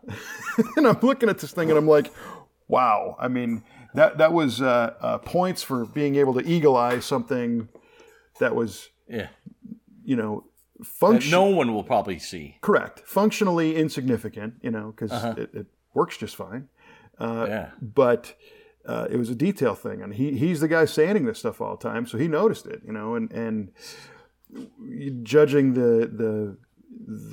And I'm looking at this thing and I'm like, wow. I mean, that that was uh, uh, points for being able to eagle eye something that was, yeah. you know, functional. No one will probably see. Correct. Functionally insignificant, you know, because uh-huh. it, it works just fine. Uh, yeah. But... Uh, it was a detail thing, and he he's the guy sanding this stuff all the time, so he noticed it, you know. And, and judging the the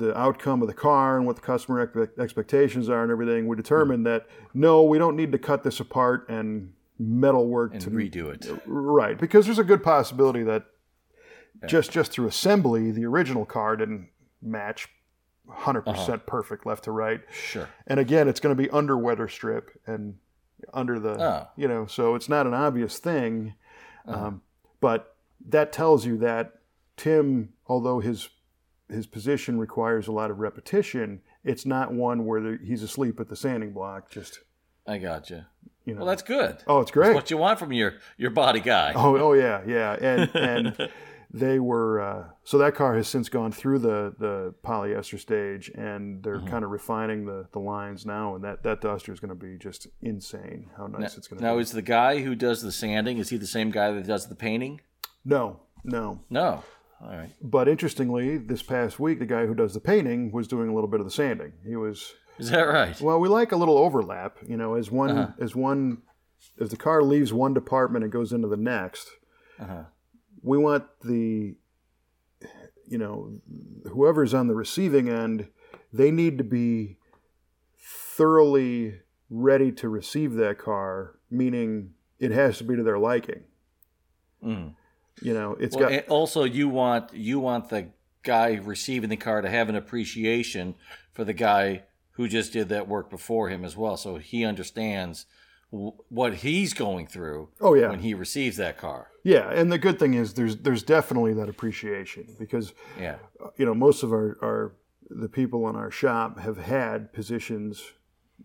the outcome of the car and what the customer ex- expectations are and everything, we determined mm-hmm. that no, we don't need to cut this apart and metal work and to redo it, right? Because there's a good possibility that yeah. just just through assembly, the original car didn't match one hundred percent uh-huh. perfect left to right. Sure. And again, it's going to be under weather strip and. Under the, oh. you know, so it's not an obvious thing, uh-huh. um, but that tells you that Tim, although his his position requires a lot of repetition, it's not one where he's asleep at the sanding block. Just, I gotcha. You know, well, that's good. Oh, it's great. That's what you want from your your body guy. Oh, oh yeah, yeah, and and they were uh, so that car has since gone through the the polyester stage, and they're mm-hmm. kind of refining the, the lines now, and that, that Duster is going to be just insane how nice now, it's going to be. Now, is the guy who does the sanding, is he the same guy that does the painting? No, no. No. All right. But interestingly, this past week, the guy who does the painting was doing a little bit of the sanding. He was... Is that right? Well, we like a little overlap, you know, as one, uh-huh. as one, as the car leaves one department and goes into the next. Uh-huh. We want the, you know, whoever's on the receiving end, they need to be thoroughly ready to receive that car, meaning it has to be to their liking. Mm. You know, it's well, got... And also, you want, you want the guy receiving the car to have an appreciation for the guy who just did that work before him as well, so he understands... what he's going through oh, yeah. when he receives that car. Yeah, and the good thing is there's there's definitely that appreciation because yeah. you know, most of our, our the people in our shop have had positions,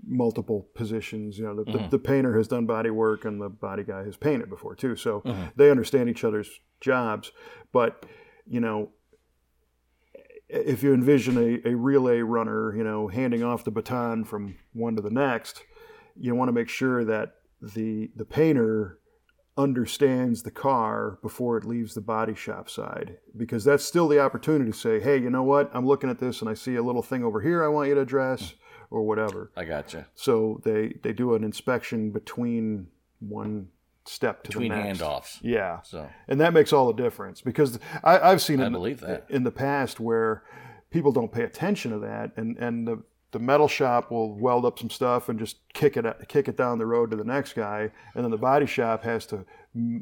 multiple positions, you know, the, mm-hmm. the, the painter has done body work and the body guy has painted before too. So mm-hmm. they understand each other's jobs, but you know, if you envision a, a relay runner, you know, handing off the baton from one to the next, you want to make sure that the the painter understands the car before it leaves the body shop side, because that's still the opportunity to say, hey, you know what? I'm looking at this and I see a little thing over here I want you to address or whatever. I gotcha. So they, they do an inspection between one step to between the next. Between handoffs. Yeah. So. And that makes all the difference because I, I've seen I it believe in, that. in the past where people don't pay attention to that and, and the The metal shop will weld up some stuff and just kick it kick it down the road to the next guy, and then the body shop has to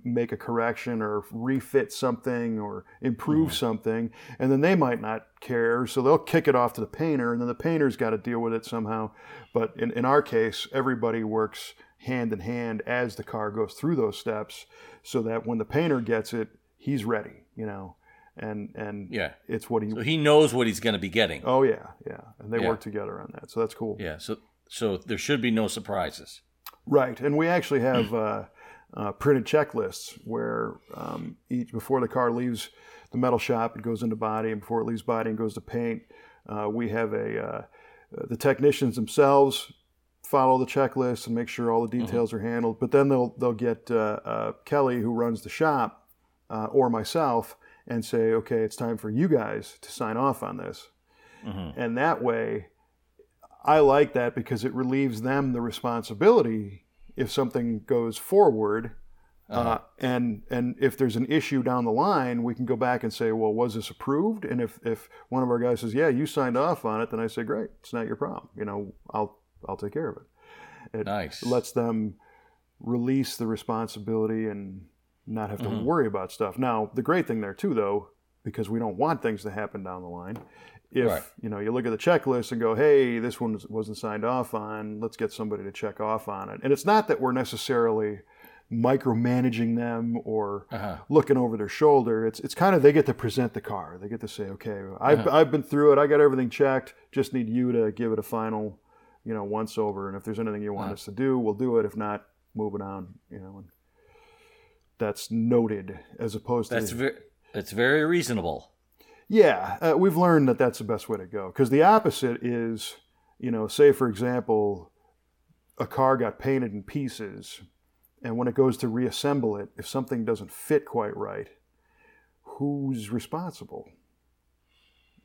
make a correction or refit something or improve mm-hmm. something, and then they might not care, so they'll kick it off to the painter, and then the painter's got to deal with it somehow. But in, in our case, everybody works hand in hand as the car goes through those steps, so that when the painter gets it, he's ready, you know. And and yeah. it's what he... So he knows what he's going to be getting. Oh, yeah, yeah. And they yeah. work together on that, so that's cool. Yeah, so so there should be no surprises. Right, and we actually have uh, uh, printed checklists where um, each before the car leaves the metal shop, it goes into body, and before it leaves body and goes to paint, uh, we have a... Uh, the technicians themselves follow the checklist and make sure all the details mm-hmm. are handled, but then they'll, they'll get uh, uh, Kelly, who runs the shop, uh, or myself... and say, okay, it's time for you guys to sign off on this. Mm-hmm. And that way, I like that because it relieves them the responsibility if something goes forward Uh, and and if there's an issue down the line, we can go back and say, well, was this approved? And if, if one of our guys says, yeah, you signed off on it, then I say, great, it's not your problem. You know, I'll I'll take care of it. It nice. Lets them release the responsibility and not have to mm-hmm. worry about stuff. Now, the great thing there too, though, because we don't want things to happen down the line. If right. you know, you look at the checklist and go, hey, this one wasn't signed off on, let's get somebody to check off on it. And it's not that we're necessarily micromanaging them or uh-huh. looking over their shoulder. It's it's kind of, they get to present the car. They get to say, okay, I've, uh-huh. I've been through it. I got everything checked. Just need you to give it a final, you know, once over. And if there's anything you want uh-huh. us to do, we'll do it. If not, moving on, you know. And that's noted as opposed that's to... Ver- that's very reasonable. Yeah. Uh, we've learned that that's the best way to go. Because the opposite is, you know, say, for example, a car got painted in pieces. And when it goes to reassemble it, if something doesn't fit quite right, who's responsible?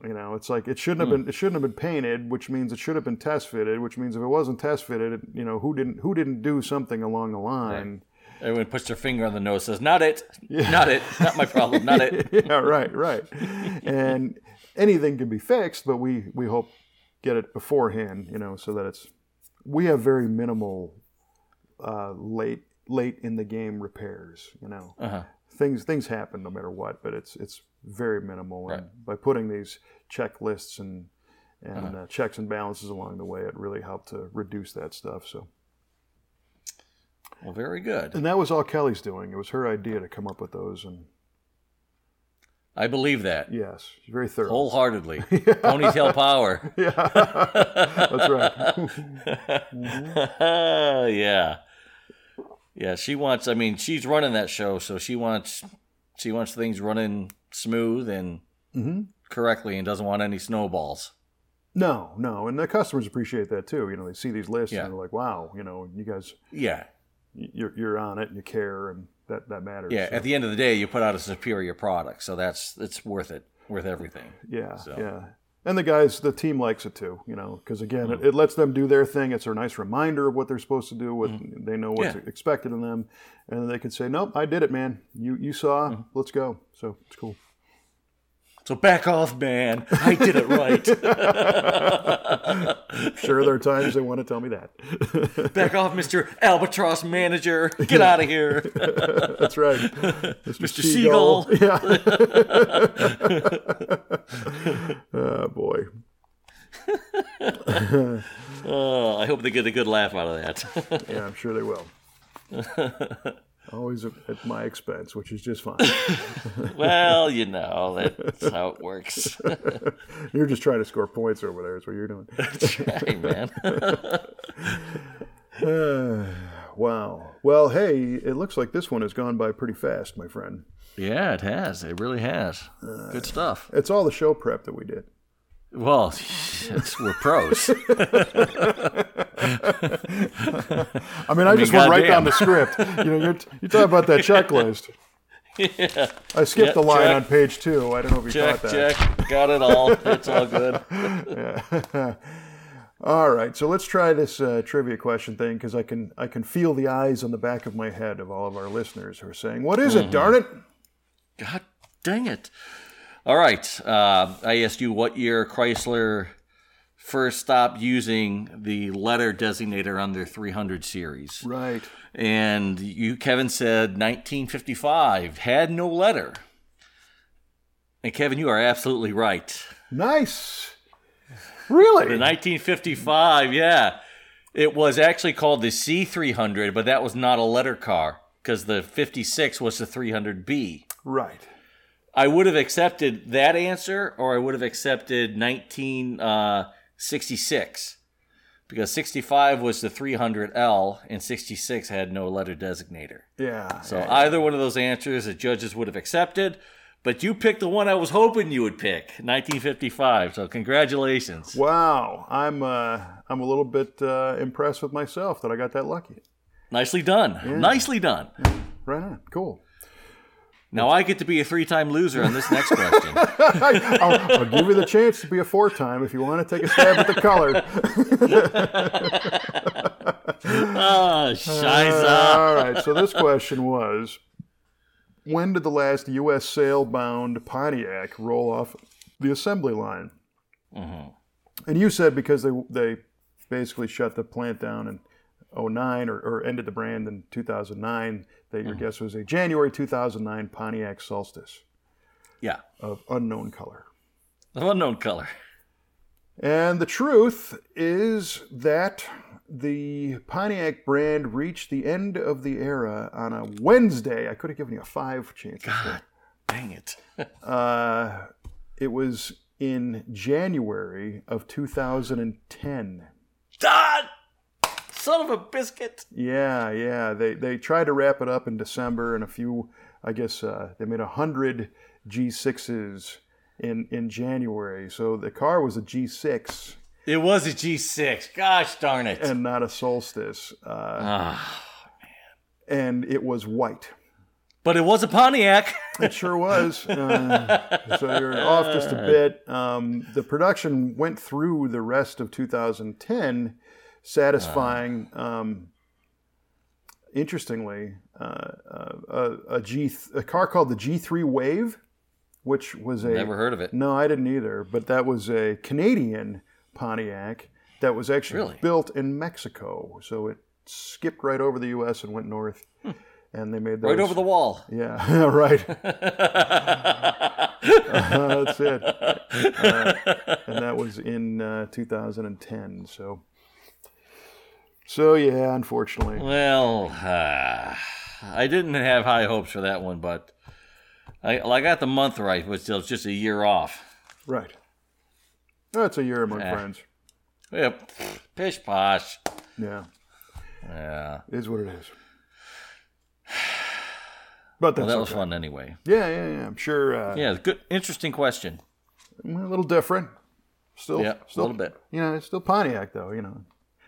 You know, it's like it shouldn't have mm. been. It shouldn't have been painted, which means it should have been test fitted, which means if it wasn't test fitted, it, you know, who didn't who didn't do something along the line? Right. Everyone puts their finger on the nose, says, "Not it, yeah. not it, not my problem, not it." yeah, right, right. And anything can be fixed, but we we hope get it beforehand, you know, so that it's. We have very minimal uh, late. late in the game repairs, you know, uh-huh. things things happen no matter what, but it's it's very minimal. Right. And by putting these checklists and and uh-huh. uh, checks and balances along the way, it really helped to reduce that stuff. So, well, very good. And that was all Kelly's doing. It was her idea to come up with those, and I believe that. Yes, very thorough, wholeheartedly. yeah. Ponytail power. Yeah, that's right. mm-hmm. yeah. Yeah, she wants, I mean, she's running that show, so she wants she wants things running smooth and mm-hmm. correctly and doesn't want any snowballs. No, no, and the customers appreciate that too. You know, they see these lists yeah. and they're like, wow, you know, you guys, yeah, you're, you're on it and you care and that, that matters. Yeah, so. At the end of the day, you put out a superior product, so that's it's worth it, worth everything. Yeah, so. yeah. And the guys, the team likes it too, you know, because again, mm-hmm. it, it lets them do their thing. It's a nice reminder of what they're supposed to do. What mm-hmm. they know what's yeah. expected of them, and they can say, "Nope, I did it, man. You you saw. Mm-hmm. Let's go." So it's cool. So back off, man. I did it right. Sure, there are times they want to tell me that. Back off, Mister Albatross Manager. Get yeah. out of here. That's right, Mister Seagull. Yeah. Oh, boy. oh, I hope they get a good laugh out of that. yeah, I'm sure they will. Always at my expense, which is just fine. well, you know, that's how it works. you're just trying to score points over there. That's what you're doing. That's right, man. uh, wow. Well, hey, it looks like this one has gone by pretty fast, my friend. Yeah, it has. It really has. Uh, Good stuff. It's all the show prep that we did. Well, it's, we're pros. I mean, I, I mean, just went right down the script. You know, you're, you're talking about that checklist. Yeah. I skipped yep, the line check. on page two. I don't know if you check, caught that. Check, check. Got it all. It's all good. yeah. All right, so let's try this uh, trivia question thing because I can I can feel the eyes on the back of my head of all of our listeners who are saying, "What is mm-hmm. it? Darn it! God dang it!" All right, uh, I asked you what year Chrysler first stopped using the letter designator on their three hundred series. Right. And you, Kevin, said nineteen fifty-five, had no letter. And Kevin, you are absolutely right. Nice. Really? The nineteen fifty-five, yeah. It was actually called the C three hundred, but that was not a letter car because the fifty-six was the three hundred B. Right. I would have accepted that answer, or I would have accepted nineteen sixty-six, because sixty-five was the three hundred L, and sixty-six had no letter designator. Yeah. So yeah, either yeah. one of those answers the judges would have accepted, but you picked the one I was hoping you would pick, nineteen fifty-five. So congratulations. Wow, I'm uh, I'm a little bit uh, impressed with myself that I got that lucky. Nicely done. Yeah. Nicely done. Yeah. Right on. Cool. Now I get to be a three-time loser on this next question. I'll, I'll give you the chance to be a four-time if you want to take a stab at the color. Oh, scheiße. Uh, all right, so this question was, when did the last U S sale-bound Pontiac roll off the assembly line? Mm-hmm. And you said because they they basically shut the plant down in oh nine or, or ended the brand in two thousand nine, that your mm-hmm. guess was a January two thousand nine Pontiac Solstice. Yeah. Of unknown color. Of unknown color. And the truth is that the Pontiac brand reached the end of the era on a Wednesday. I could have given you a five chance. God dang it. uh, it was in January of two thousand ten. Ah! Son of a biscuit. Yeah, yeah. They they tried to wrap it up in December, and a few, I guess, uh, they made one hundred G sixes in, in January. So the car was a G six. It was a G six. Gosh darn it. And not a Solstice. Uh, oh, man. And it was white. But it was a Pontiac. It sure was. Uh, so you're off just a bit. Um, the production went through the rest of two thousand ten, satisfying, uh, um, interestingly, uh, a, a, G, a car called the G three Wave, which was a... Never heard of it. No, I didn't either. But that was a Canadian Pontiac that was actually really? built in Mexico. So it skipped right over the U S and went north. Hmm. And they made those... Right over the wall. Yeah, right. uh, that's it. Uh, and that was in uh, two thousand ten, so... So, yeah, unfortunately. Well, uh, I didn't have high hopes for that one, but I, I got the month right, which was just a year off. Right. That's a year, my uh, friends. Yeah, pish posh. Yeah. Yeah. It is what it is. But that's well, that okay. was fun anyway. Yeah, yeah, yeah. I'm sure. Uh, yeah, good, interesting question. A little different. Still, yeah, still, a little bit. You know, it's still Pontiac, though, you know.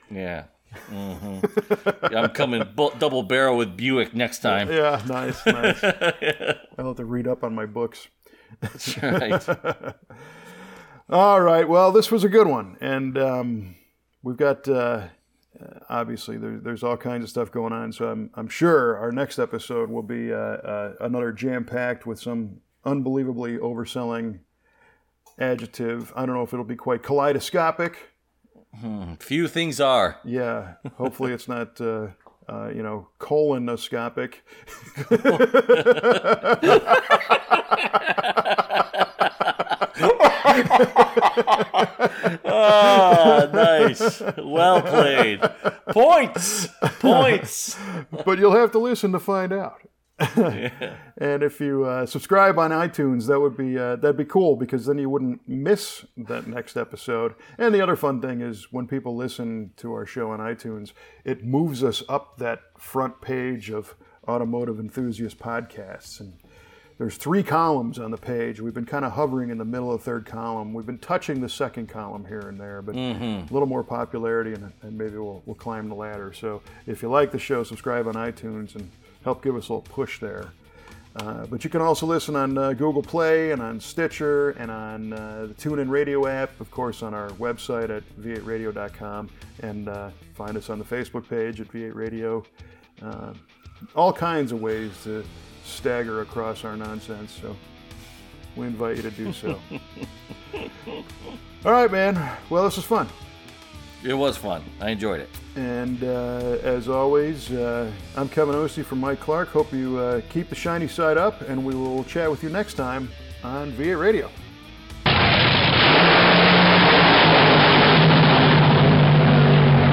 Yeah. Mm-hmm. I'm coming bu- double barrel with Buick next time. Yeah, nice, nice. Yeah. I'll have to read up on my books. That's right. All right. Well, this was a good one, and um, we've got uh, obviously there, there's all kinds of stuff going on. So I'm I'm sure our next episode will be uh, uh, another jam-packed with some unbelievably overselling adjective. I don't know if it'll be quite kaleidoscopic. Hmm, few things are. Yeah. Hopefully it's not, uh, uh, you know, colonoscopic. Oh, nice. Well played. Points. Points. But you'll have to listen to find out. Yeah. And if you uh, subscribe on iTunes, that would be uh, that'd be cool, because then you wouldn't miss that next episode. And the other fun thing is when people listen to our show on iTunes, it moves us up that front page of Automotive Enthusiast Podcasts. And there's three columns on the page. We've been kind of hovering in the middle of the third column. We've been touching the second column here and there, but mm-hmm. a little more popularity, and, and maybe we'll, we'll climb the ladder. So if you like the show, subscribe on iTunes and help give us a little push there. Uh, but you can also listen on uh, Google Play and on Stitcher and on uh, the TuneIn Radio app, of course, on our website at v eight radio dot com, and uh, find us on the Facebook page at V eight Radio. Uh, all kinds of ways to stagger across our nonsense, so we invite you to do so. All right, man. Well, this was fun. It was fun. I enjoyed it. And uh, as always, uh, I'm Kevin Oeste from Mike Clarke. Hope you uh, keep the shiny side up, and we will chat with you next time on V eight Radio.